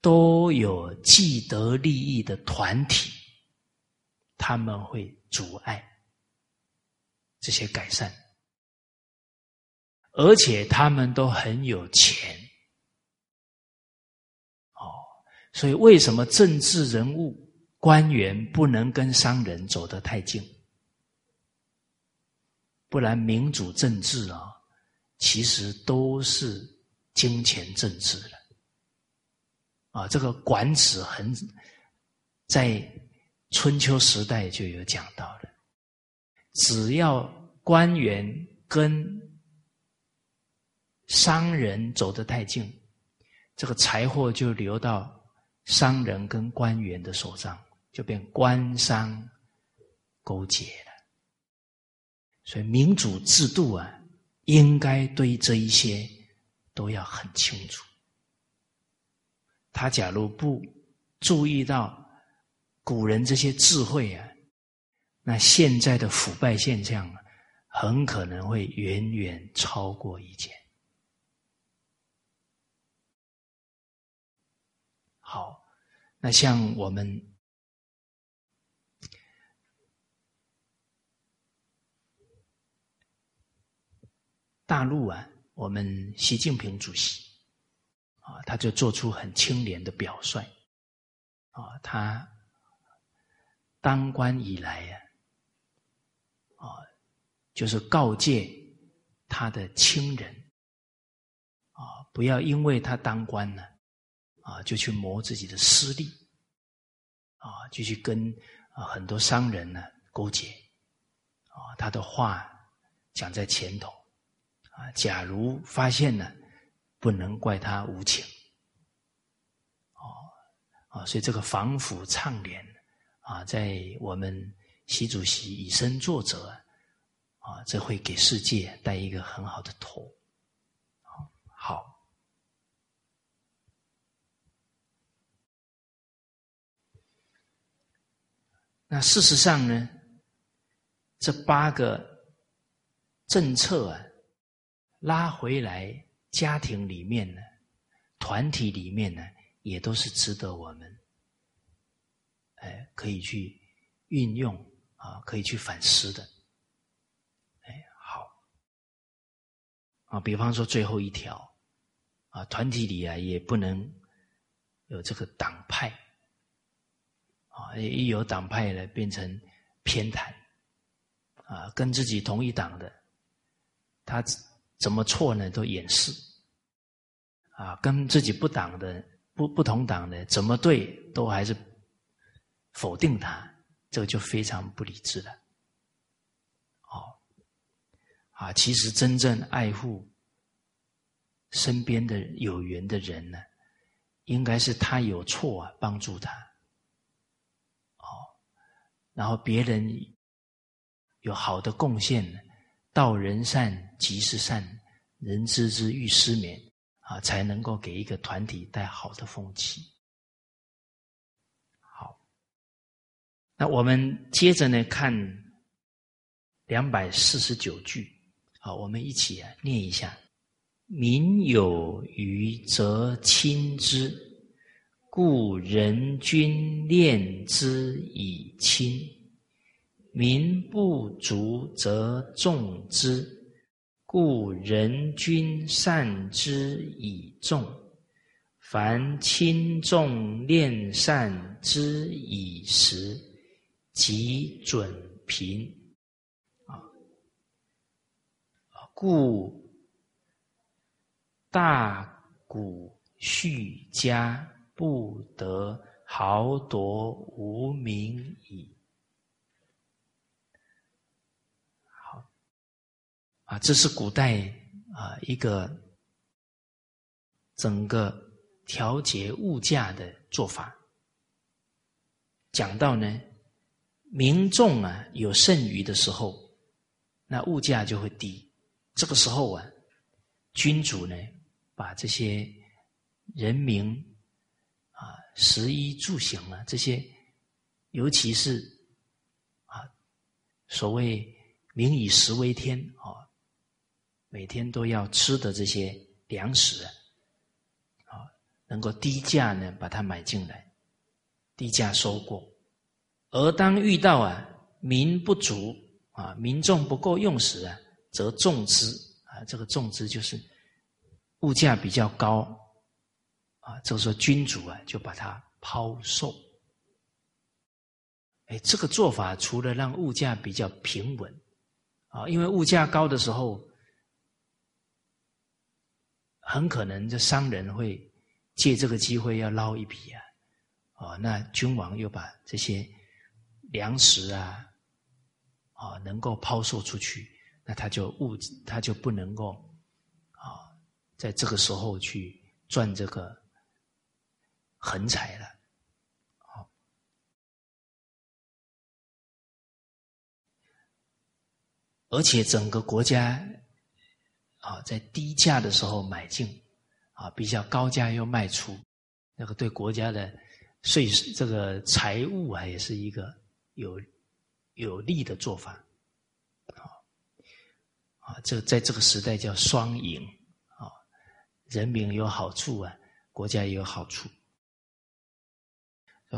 都有既得利益的团体，他们会阻碍这些改善，而且他们都很有钱。所以为什么政治人物、官员不能跟商人走得太近？不然民主政治啊、哦，其实都是金钱政治了。啊，这个管子很在春秋时代就有讲到了，只要官员跟商人走得太近，这个财货就流到商人跟官员的手上，就变官商勾结了。所以民主制度啊，应该对这一些都要很清楚。他假如不注意到古人这些智慧啊，那现在的腐败现象啊，很可能会远远超过以前。好，那像我们大陆啊，我们习近平主席啊，他就做出很清廉的表率啊，他当官以来啊，啊，就是告诫他的亲人啊，不要因为他当官呢啊，就去谋自己的私利啊，就去跟很多商人呢勾结啊，他的话讲在前头。啊，假如发现呢，不能怪他无情，哦，啊，所以这个防腐倡廉啊，在我们习主席以身作则啊，这会给世界带一个很好的头。好，那事实上呢，这八个政策啊。拉回来家庭里面呢，团体里面呢，也都是值得我们哎可以去运用啊，可以去反思的。哎，好啊，比方说最后一条啊，团体里啊也不能有这个党派啊，一有党派呢变成偏袒啊，跟自己同一党的他。怎么错呢？都掩饰，啊，跟自己不党的不不同党的怎么对，都还是否定他，这个就非常不理智了。哦，啊，其实真正爱护身边的有缘的人呢，应该是他有错啊，帮助他，哦，然后别人有好的贡献呢。道人善，即是善；人知之，愈思勉。啊，才能够给一个团体带好的风气。好，那我们接着呢看两百四十九句。好，我们一起啊念一下：民有余则亲之，故人君恋之以亲。民不足则众之，故人君善之以众。凡亲重恋善之以时，即准平。啊，故大鼓续家，不得豪夺无名矣。啊，这是古代啊一个整个调节物价的做法。讲到呢，民众啊有剩余的时候，那物价就会低。这个时候啊，君主呢把这些人民啊、食衣住行啊这些，尤其是啊所谓民以食为天啊。每天都要吃的这些粮食啊，能够低价呢把它买进来，低价收购。而当遇到啊民不足啊，民众不够用时啊，则众之啊，这个众之就是物价比较高啊，这个时候君主啊就把它抛售。哎，这个做法除了让物价比较平稳啊，因为物价高的时候。很可能这商人会借这个机会要捞一笔啊，哦，那君王又把这些粮食啊，哦，能够抛售出去，那他就物他就不能够啊、哦，在这个时候去赚这个横财了，哦，而且整个国家。啊，在低价的时候买进，啊，比较高价又卖出，那个对国家的税这个财务啊，也是一个有有利的做法，啊啊，这在这个时代叫双赢啊，人民有好处啊，国家也有好处。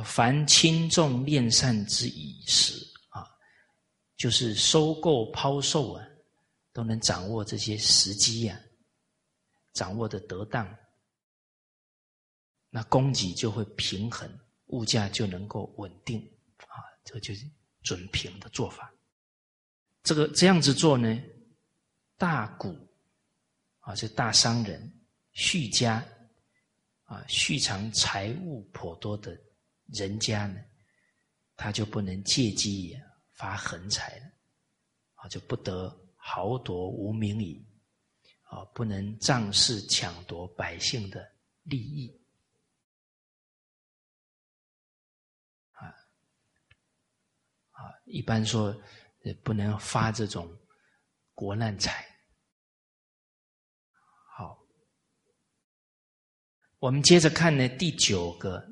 凡亲重恋善之以时啊，就是收购抛售啊。都能掌握这些时机啊，掌握的得当，那供给就会平衡，物价就能够稳定啊，这就是准平的做法。这个这样子做呢，大贾啊，是大商人蓄家啊，蓄藏财物颇多的人家呢，他就不能借机啊发横财了啊，就不得豪夺无名矣啊，不能仗势抢夺百姓的利益啊啊，一般说不能发这种国难财。好，我们接着看呢，第九个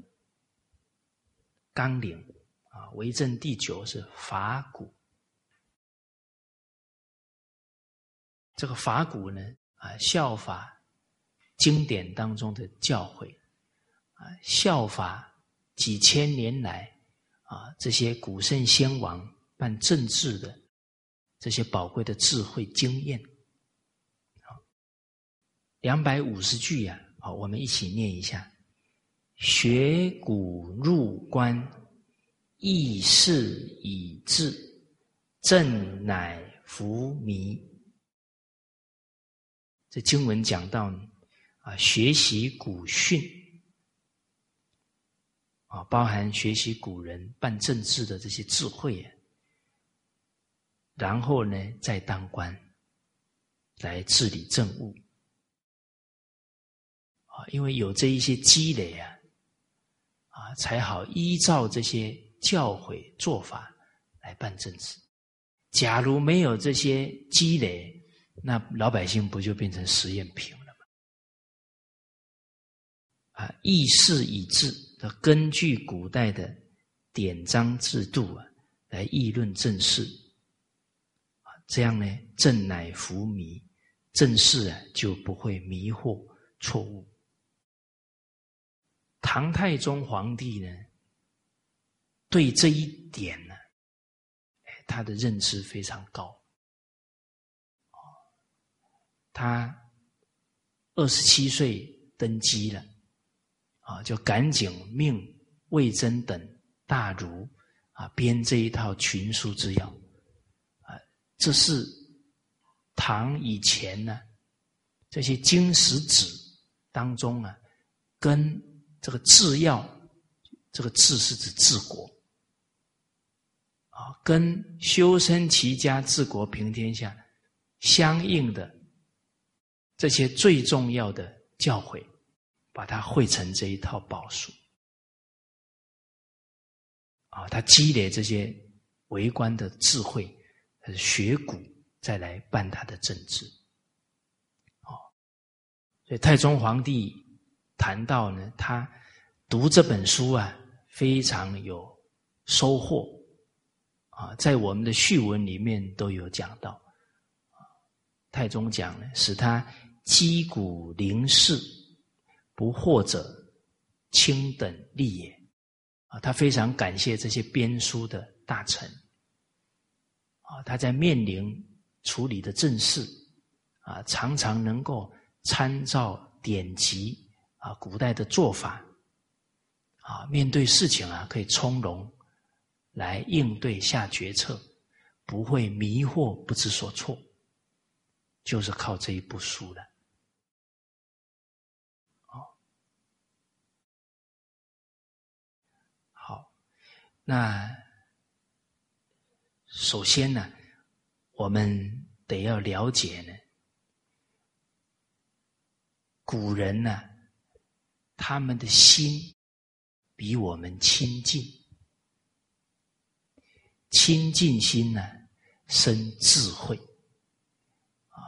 纲领啊，为政第九是法古。这个法古呢，啊，效法经典当中的教诲，啊，效法几千年来啊，这些古圣先王办政治的这些宝贵的智慧经验。好，两百五十句啊，好，我们一起念一下：学古入观，议事以治，政乃服民。这经文讲到啊，学习古训啊，包含学习古人办政治的这些智慧，然后呢，再当官来治理政务啊，因为有这一些积累啊，啊，才好依照这些教诲做法来办政治。假如没有这些积累，那老百姓不就变成实验品了吗？啊，议事以治，根据古代的典章制度啊，来议论政事，啊，这样呢，政乃服民，政事啊就不会迷惑错误。唐太宗皇帝呢，对这一点呢，他的认知非常高。他二十七岁登基了，啊，就赶紧命魏征等大儒啊编这一套《群书之要》啊，这是唐以前呢、啊、这些经史子当中啊，跟这个制要，这个治是指治国啊，跟修身齐家治国平天下相应的。这些最重要的教诲，把它汇成这一套宝书啊，他积累这些为官的智慧，学古再来办他的政治哦。所以太宗皇帝谈到呢，他读这本书啊，非常有收获啊，在我们的序文里面都有讲到。太宗讲呢，使他积古灵士，不惑者卿等利也啊，他非常感谢这些编书的大臣啊，他在面临处理的政事啊，常常能够参照典籍啊，古代的做法啊，面对事情啊，可以从容来应对下决策，不会迷惑不知所措。就是靠这一部书了。好，那首先呢，我们得要了解呢，古人呢、啊，他们的心比我们亲近，亲近心呢、啊，生智慧。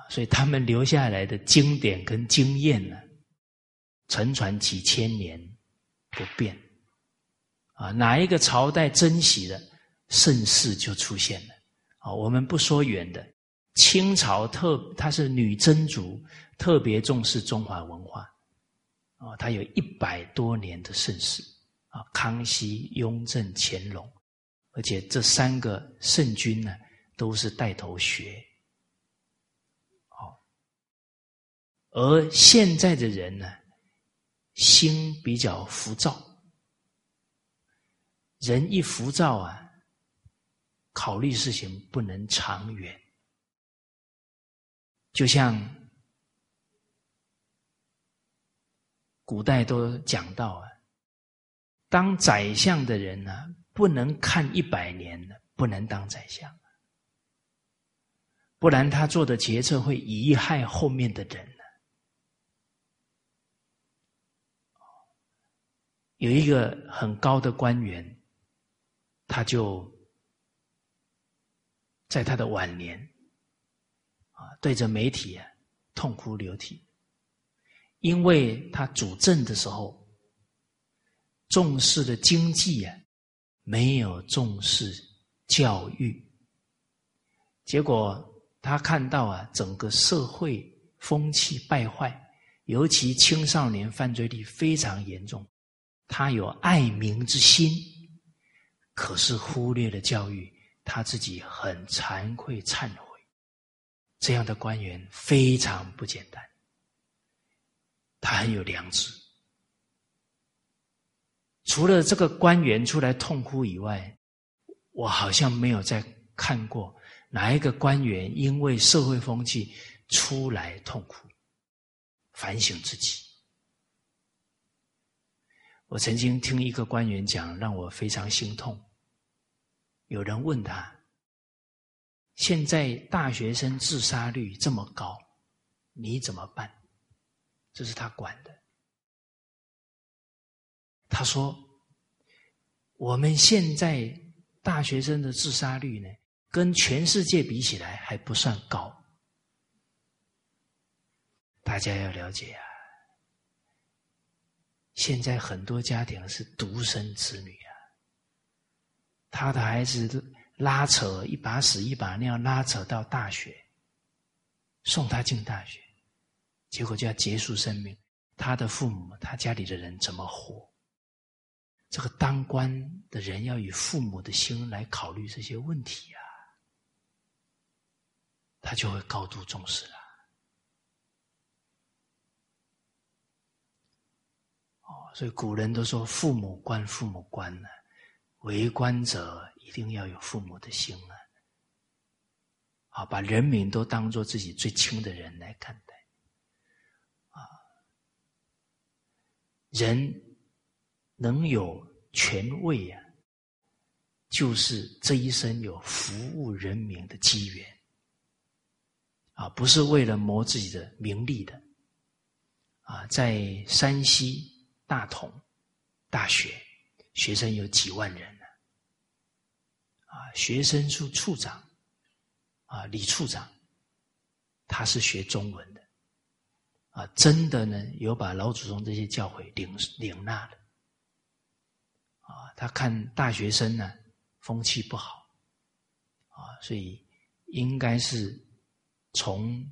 所以他们留下来的经典跟经验呢、啊，承传几千年不变啊，哪一个朝代珍惜了，盛世就出现了啊。我们不说远的，清朝特它是女真族，特别重视中华文化啊，它有一百多年的盛世啊，康熙、雍正、乾隆，而且这三个圣君呢、啊，都是带头学。而现在的人呢，心比较浮躁，人一浮躁啊，考虑事情不能长远。就像古代都讲到啊，当宰相的人呢、啊，不能看一百年，不能当宰相，不然他做的决策会贻害后面的人呢。有一个很高的官员，他就在他的晚年啊，对着媒体啊痛哭流涕，因为他主政的时候重视的经济啊，没有重视教育，结果他看到啊，整个社会风气败坏，尤其青少年犯罪率非常严重。他有爱民之心，可是忽略了教育，他自己很惭愧忏悔。这样的官员非常不简单，他很有良知。除了这个官员出来痛哭以外，我好像没有再看过哪一个官员因为社会风气出来痛哭，反省自己。我曾经听一个官员讲，让我非常心痛。有人问他，现在大学生自杀率这么高，你怎么办？这是他管的。他说，我们现在大学生的自杀率呢，跟全世界比起来还不算高。大家要了解啊，现在很多家庭是独生子女啊，他的孩子拉扯一把屎一把尿，拉扯到大学，送他进大学，结果就要结束生命，他的父母他家里的人怎么活？这个当官的人要以父母的心来考虑这些问题啊，他就会高度重视了。所以古人都说父母官父母官啊，为官者一定要有父母的心啊，好，把人民都当作自己最亲的人来看待啊。人能有权位啊，就是这一生有服务人民的机缘啊，不是为了谋自己的名利的啊。在山西大同大学，学生有几万人呢？啊，学生处处长啊，李处长，他是学中文的啊，真的呢有把老祖宗这些教诲领领纳的啊。他看大学生呢风气不好啊，所以应该是从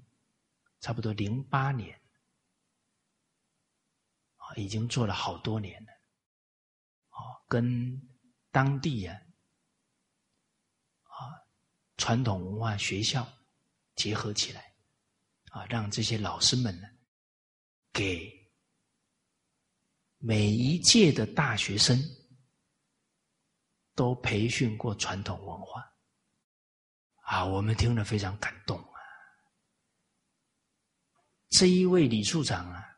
差不多零八年。已经做了好多年了，跟当地啊传统文化学校结合起来啊，让这些老师们呢，给每一届的大学生都培训过传统文化啊，我们听了非常感动啊。这一位李处长啊，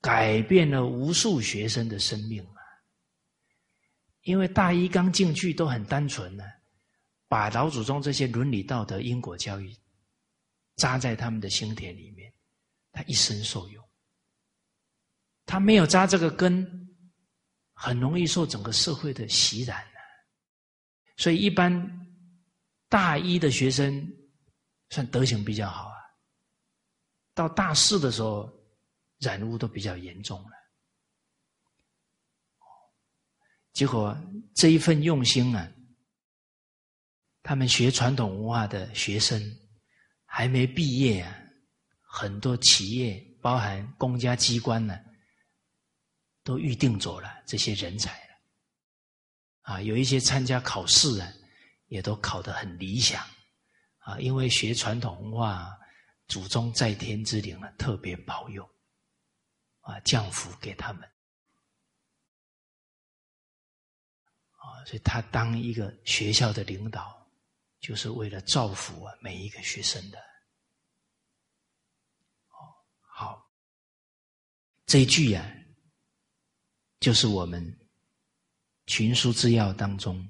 改变了无数学生的生命啊！因为大一刚进去都很单纯呢、啊，把老祖宗这些伦理道德、因果教育扎在他们的心田里面，他一生受用。他没有扎这个根，很容易受整个社会的洗染啊。所以一般大一的学生算德行比较好啊，到大四的时候，染污都比较严重了。结果这一份用心啊，他们学传统文化的学生还没毕业啊，很多企业包含公家机关呢、啊，都预定走了这些人才了啊。有一些参加考试啊，也都考得很理想啊，因为学传统文化、啊、祖宗在天之灵呢，特别保佑啊，降福给他们啊，所以他当一个学校的领导，就是为了造福啊每一个学生的。哦，好，这一句啊，就是我们群书治要当中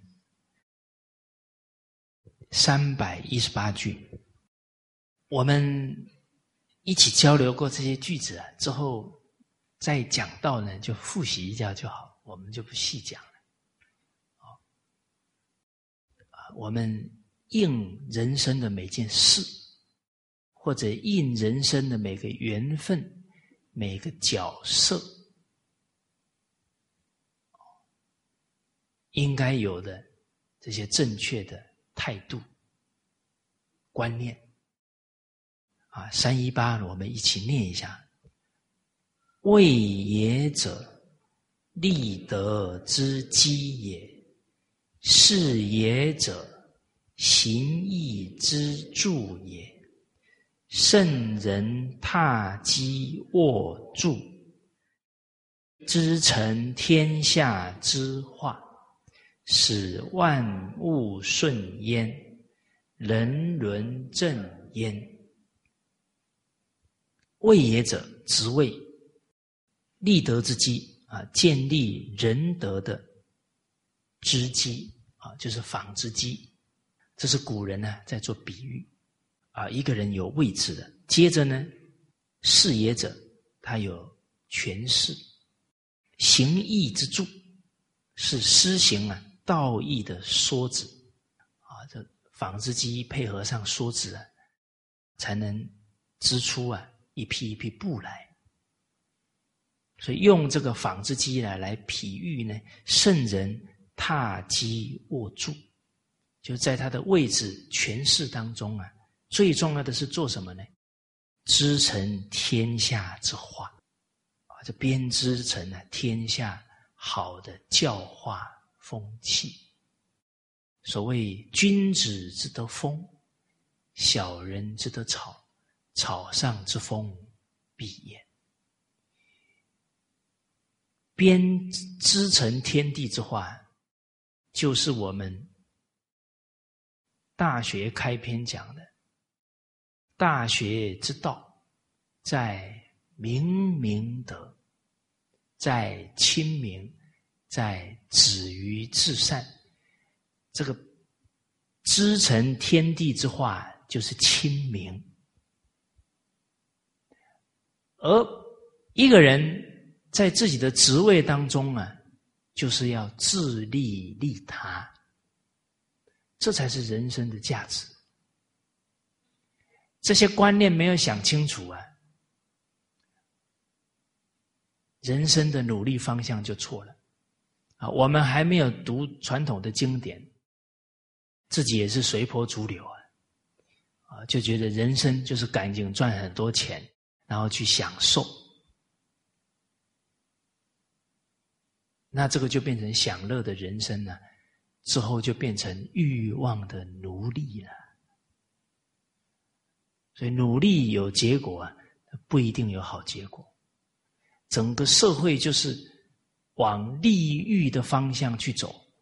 三百一十八句。我们一起交流过这些句子啊，之后再讲到呢，就复习一下就好，我们就不细讲了。我们应人生的每件事，或者应人生的每个缘分、每个角色，应该有的这些正确的态度、观念。啊，三一八，我们一起念一下：为也者，立德之基也；事也者，行义之助也。圣人踏基沃柱，织成天下之化，使万物顺焉，人伦正焉。位也者，职位，立德之基啊，建立仁德的织基啊，就是纺织机。这是古人呢在做比喻啊，一个人有位置的。接着呢，事也者，他有权势，行义之助，是施行啊道义的梭子啊，这纺织机配合上梭子啊，才能织出啊。一批一批布来，所以用这个纺织机来来比喻呢，圣人踏基沃柱，就在他的位置权势当中啊，最重要的是做什么呢？织成天下之化啊，这编织成了天下好的教化风气。所谓君子之得风，小人之得草。草上之风必偃，编织成天地之化，就是我们大学开篇讲的大学之道，在明明德，在亲民，在止于至善。这个织成天地之化就是亲民。而一个人在自己的职位当中啊，就是要自利利他，这才是人生的价值。这些观念没有想清楚啊，人生的努力方向就错了啊！我们还没有读传统的经典，自己也是随波逐流啊，啊，就觉得人生就是赶紧赚很多钱。然后去享受，那这个就变成享乐的人生了，之后就变成欲望的奴隶了。所以努力有结果啊，不一定有好结果。整个社会就是往利欲的方向去走，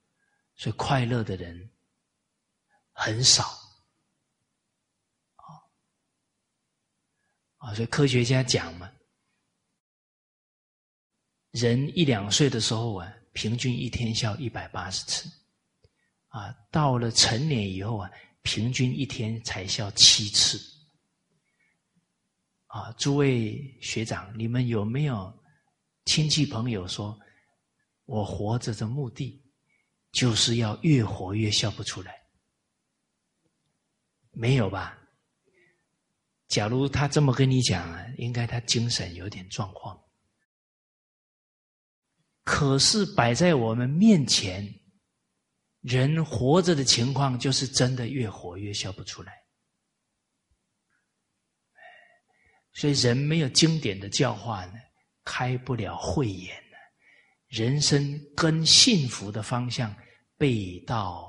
所以快乐的人很少。啊，所以科学家讲嘛，人一两岁的时候啊，平均一天笑一百八十次，啊，到了成年以后啊，平均一天才笑七次。啊，诸位学长，你们有没有亲戚朋友说，我活着的目的就是要越活越笑不出来？没有吧？假如他这么跟你讲啊，应该他精神有点状况。可是摆在我们面前，人活着的情况就是真的越活越笑不出来。所以人没有经典的教化呢，开不了慧眼呢，人生跟幸福的方向背道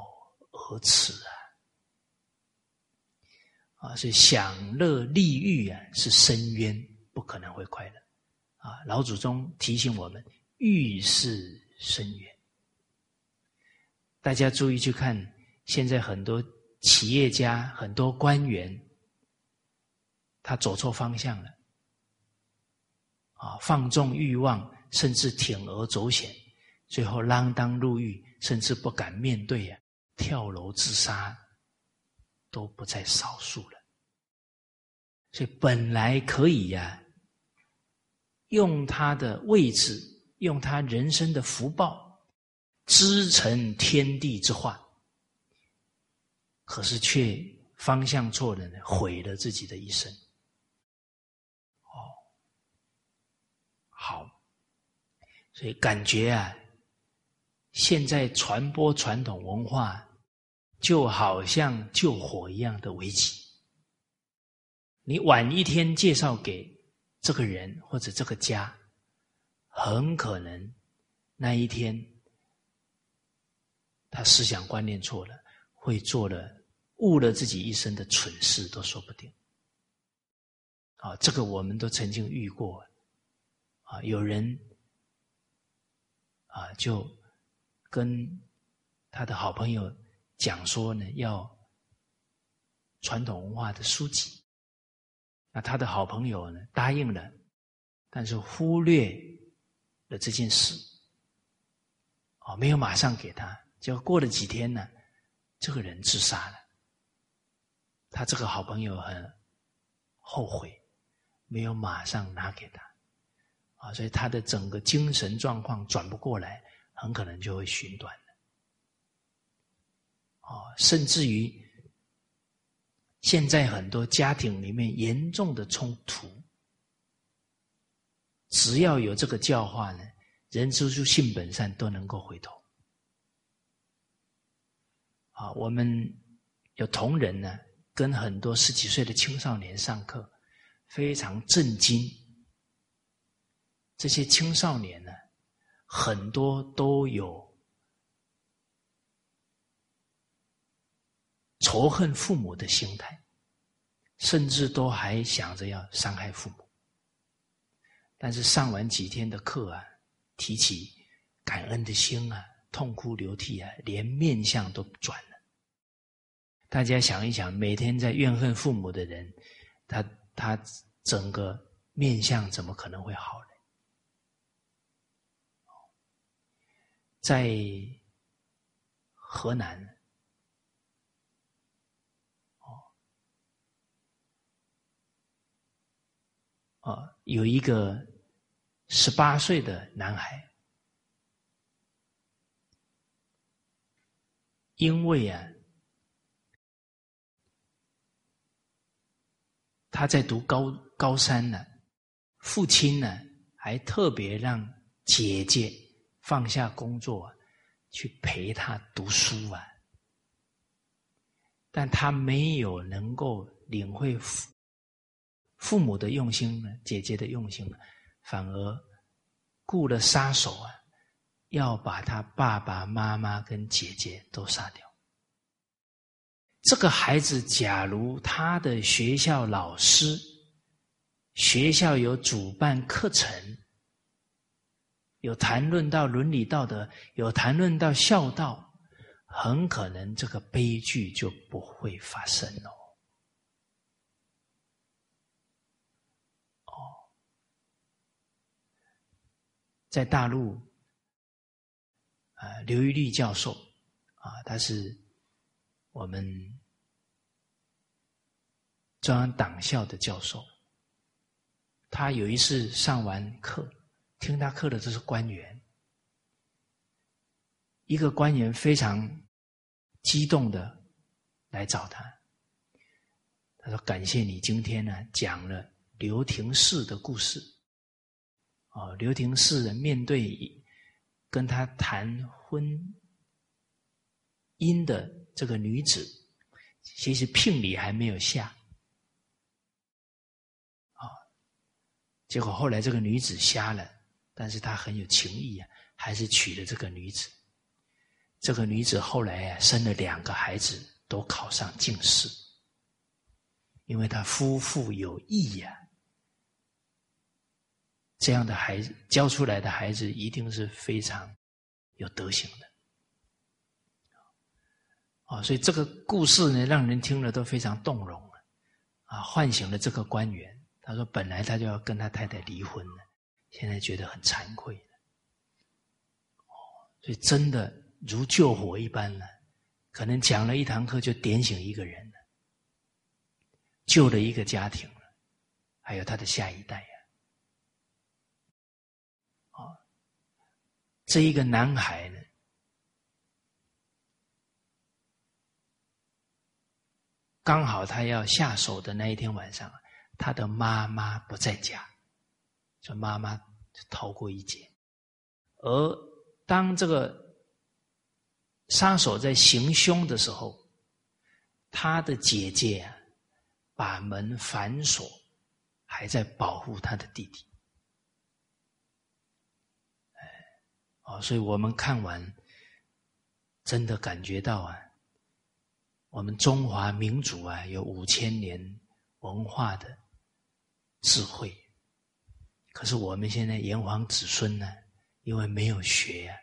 而驰啊。啊，所以享乐利欲啊是深渊，不可能会快乐啊。老祖宗提醒我们，欲是深渊。大家注意去看，现在很多企业家、很多官员，他走错方向了啊，放纵欲望，甚至铤而走险，最后锒铛入狱，甚至不敢面对啊，跳楼自杀都不在少数了。所以本来可以呀、啊，用他的位置，用他人生的福报，织成天地之化，可是却方向错了，毁了自己的一生。哦，好，所以感觉啊，现在传播传统文化，就好像救火一样的危机。你晚一天介绍给这个人或者这个家，很可能那一天他思想观念错了，会做了误了自己一生的蠢事都说不定。啊，这个我们都曾经遇过啊，有人啊就跟他的好朋友讲说呢，要传统文化的书籍。那他的好朋友呢答应了，但是忽略了这件事，哦，没有马上给他。结果过了几天呢，这个人自杀了。他这个好朋友很后悔，没有马上拿给他，啊，所以他的整个精神状况转不过来，很可能就会寻短了。哦，甚至于现在很多家庭里面严重的冲突，只要有这个教化呢，人之初性本善都能够回头。啊，我们有同仁呢，跟很多十几岁的青少年上课，非常震惊。这些青少年呢，很多都有仇恨父母的心态，甚至都还想着要伤害父母。但是上完几天的课啊，提起感恩的心啊，痛哭流涕啊，连面相都转了。大家想一想，每天在怨恨父母的人，他他整个面相怎么可能会好呢？在河南哦，有一个十八岁的男孩，因为啊，他在读高高三呢，父亲呢还特别让姐姐放下工作啊，去陪他读书啊，但他没有能够领会父父母的用心呢，姐姐的用心呢，反而雇了杀手啊，要把他爸爸妈妈跟姐姐都杀掉。这个孩子假如他的学校老师，学校有主办课程，有谈论到伦理道德，有谈论到孝道，很可能这个悲剧就不会发生哦。在大陆，啊，刘玉立教授啊，他是我们中央党校的教授。他有一次上完课，听他课的都是官员。一个官员非常激动的来找他，他说：“感谢你今天呢，讲了刘廷士的故事。”哦，刘廷士人面对跟他谈婚姻的这个女子，其实聘礼还没有下，啊、哦，结果后来这个女子瞎了，但是他很有情义啊，还是娶了这个女子。这个女子后来啊，生了两个孩子，都考上进士。因为他夫妇有义呀、啊。这样的孩子教出来的孩子一定是非常有德行的。啊，所以这个故事呢，让人听了都非常动容啊！啊，唤醒了这个官员。他说，本来他就要跟他太太离婚了，现在觉得很惭愧了。哦，所以真的如救火一般了，可能讲了一堂课就点醒一个人了，救了一个家庭了，还有他的下一代啊！哦，这一个男孩呢？刚好他要下手的那一天晚上，他的妈妈不在家，所以妈妈就逃过一劫。而当这个杀手在行凶的时候，他的姐姐、啊、把门反锁，还在保护他的弟弟。所以我们看完真的感觉到啊，我们中华民族啊，有五千年文化的智慧，可是我们现在炎黄子孙呢、啊，因为没有学啊，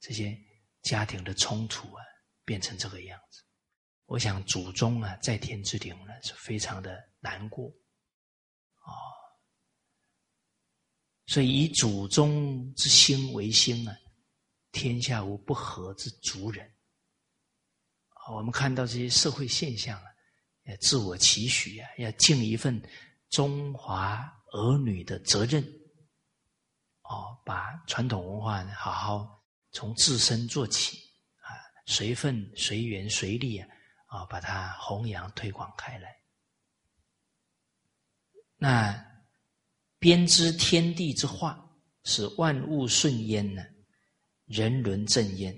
这些家庭的冲突啊，变成这个样子。我想祖宗啊，在天之灵呢，是非常的难过哦。所以以祖宗之心为心啊，天下无不和之族人。我们看到这些社会现象啊，要自我期许啊，要尽一份中华儿女的责任，哦，把传统文化呢好好从自身做起啊，随份随缘随力啊，啊，把它弘扬推广开来。那编织天地之化，使万物顺焉呢，人伦正焉，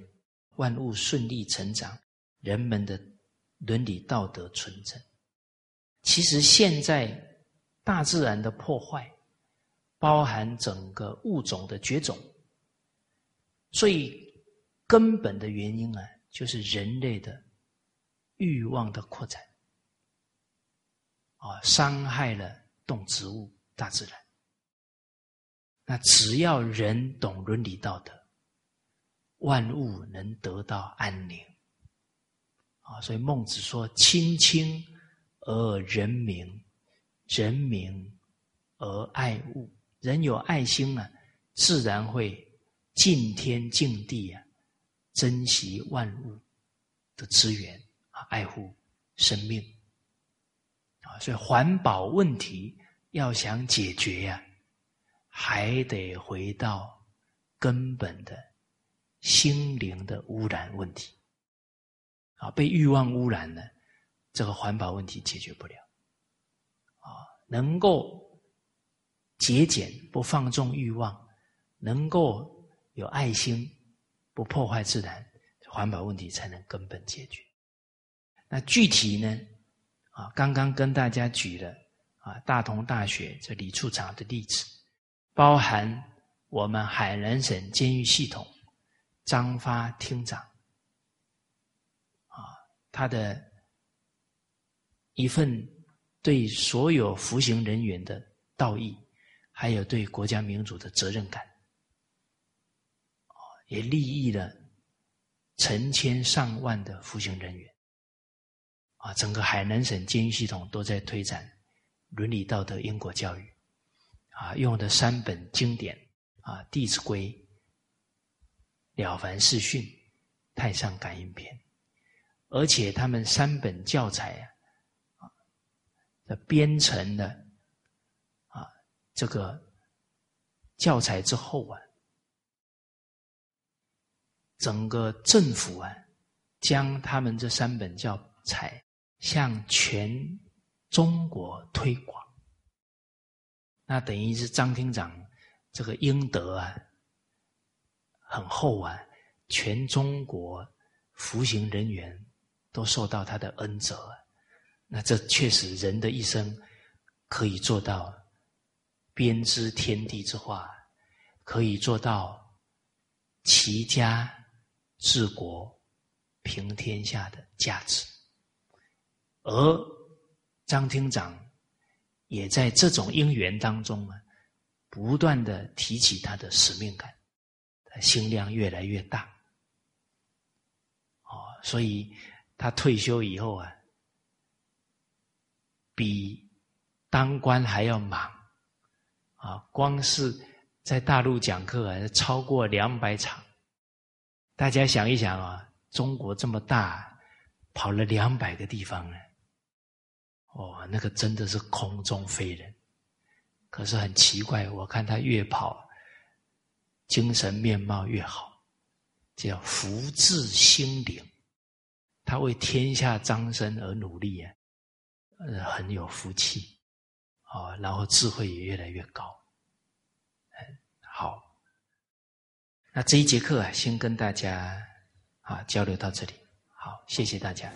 万物顺利成长。人们的伦理道德纯正，其实现在大自然的破坏，包含整个物种的绝种，最根本的原因啊，就是人类的欲望的扩展，啊，伤害了动植物、大自然。那只要人懂伦理道德，万物能得到安宁。啊，所以孟子说：“亲亲而人民，人民而爱物。人有爱心啊，自然会敬天敬地啊，珍惜万物的资源啊，爱护生命啊。所以环保问题要想解决呀、啊，还得回到根本的心灵的污染问题。”啊，被欲望污染了，这个环保问题解决不了。啊，能够节俭，不放纵欲望，能够有爱心，不破坏自然，环保问题才能根本解决。那具体呢？啊，刚刚跟大家举了啊，大同大学这李处长的例子，包含我们海南省监狱系统张发厅长。他的一份对所有服刑人员的道义，还有对国家民主的责任感，也利益了成千上万的服刑人员。啊，整个海南省监狱系统都在推展伦理道德因果教育，啊，用的三本经典啊，《弟子规》、《了凡四训》、《太上感应篇》。而且他们三本教材啊，编成了啊这个教材之后啊，整个政府啊，将他们这三本教材向全中国推广。那等于是张厅长这个应得啊，很厚啊，全中国服刑人员。都受到他的恩泽，那这确实人的一生可以做到编织天地之化，可以做到齐家治国平天下的价值。而张厅长也在这种因缘当中啊，不断的提起他的使命感，他心量越来越大。哦，所以他退休以后啊，比当官还要忙啊！光是在大陆讲课啊，超过两百场。大家想一想啊，中国这么大，跑了两百个地方呢。哦，那个真的是空中飞人。可是很奇怪，我看他越跑，精神面貌越好，叫福至心灵。他为天下苍生而努力啊，很有福气啊，然后智慧也越来越高。好，那这一节课啊，先跟大家啊交流到这里。好，谢谢大家。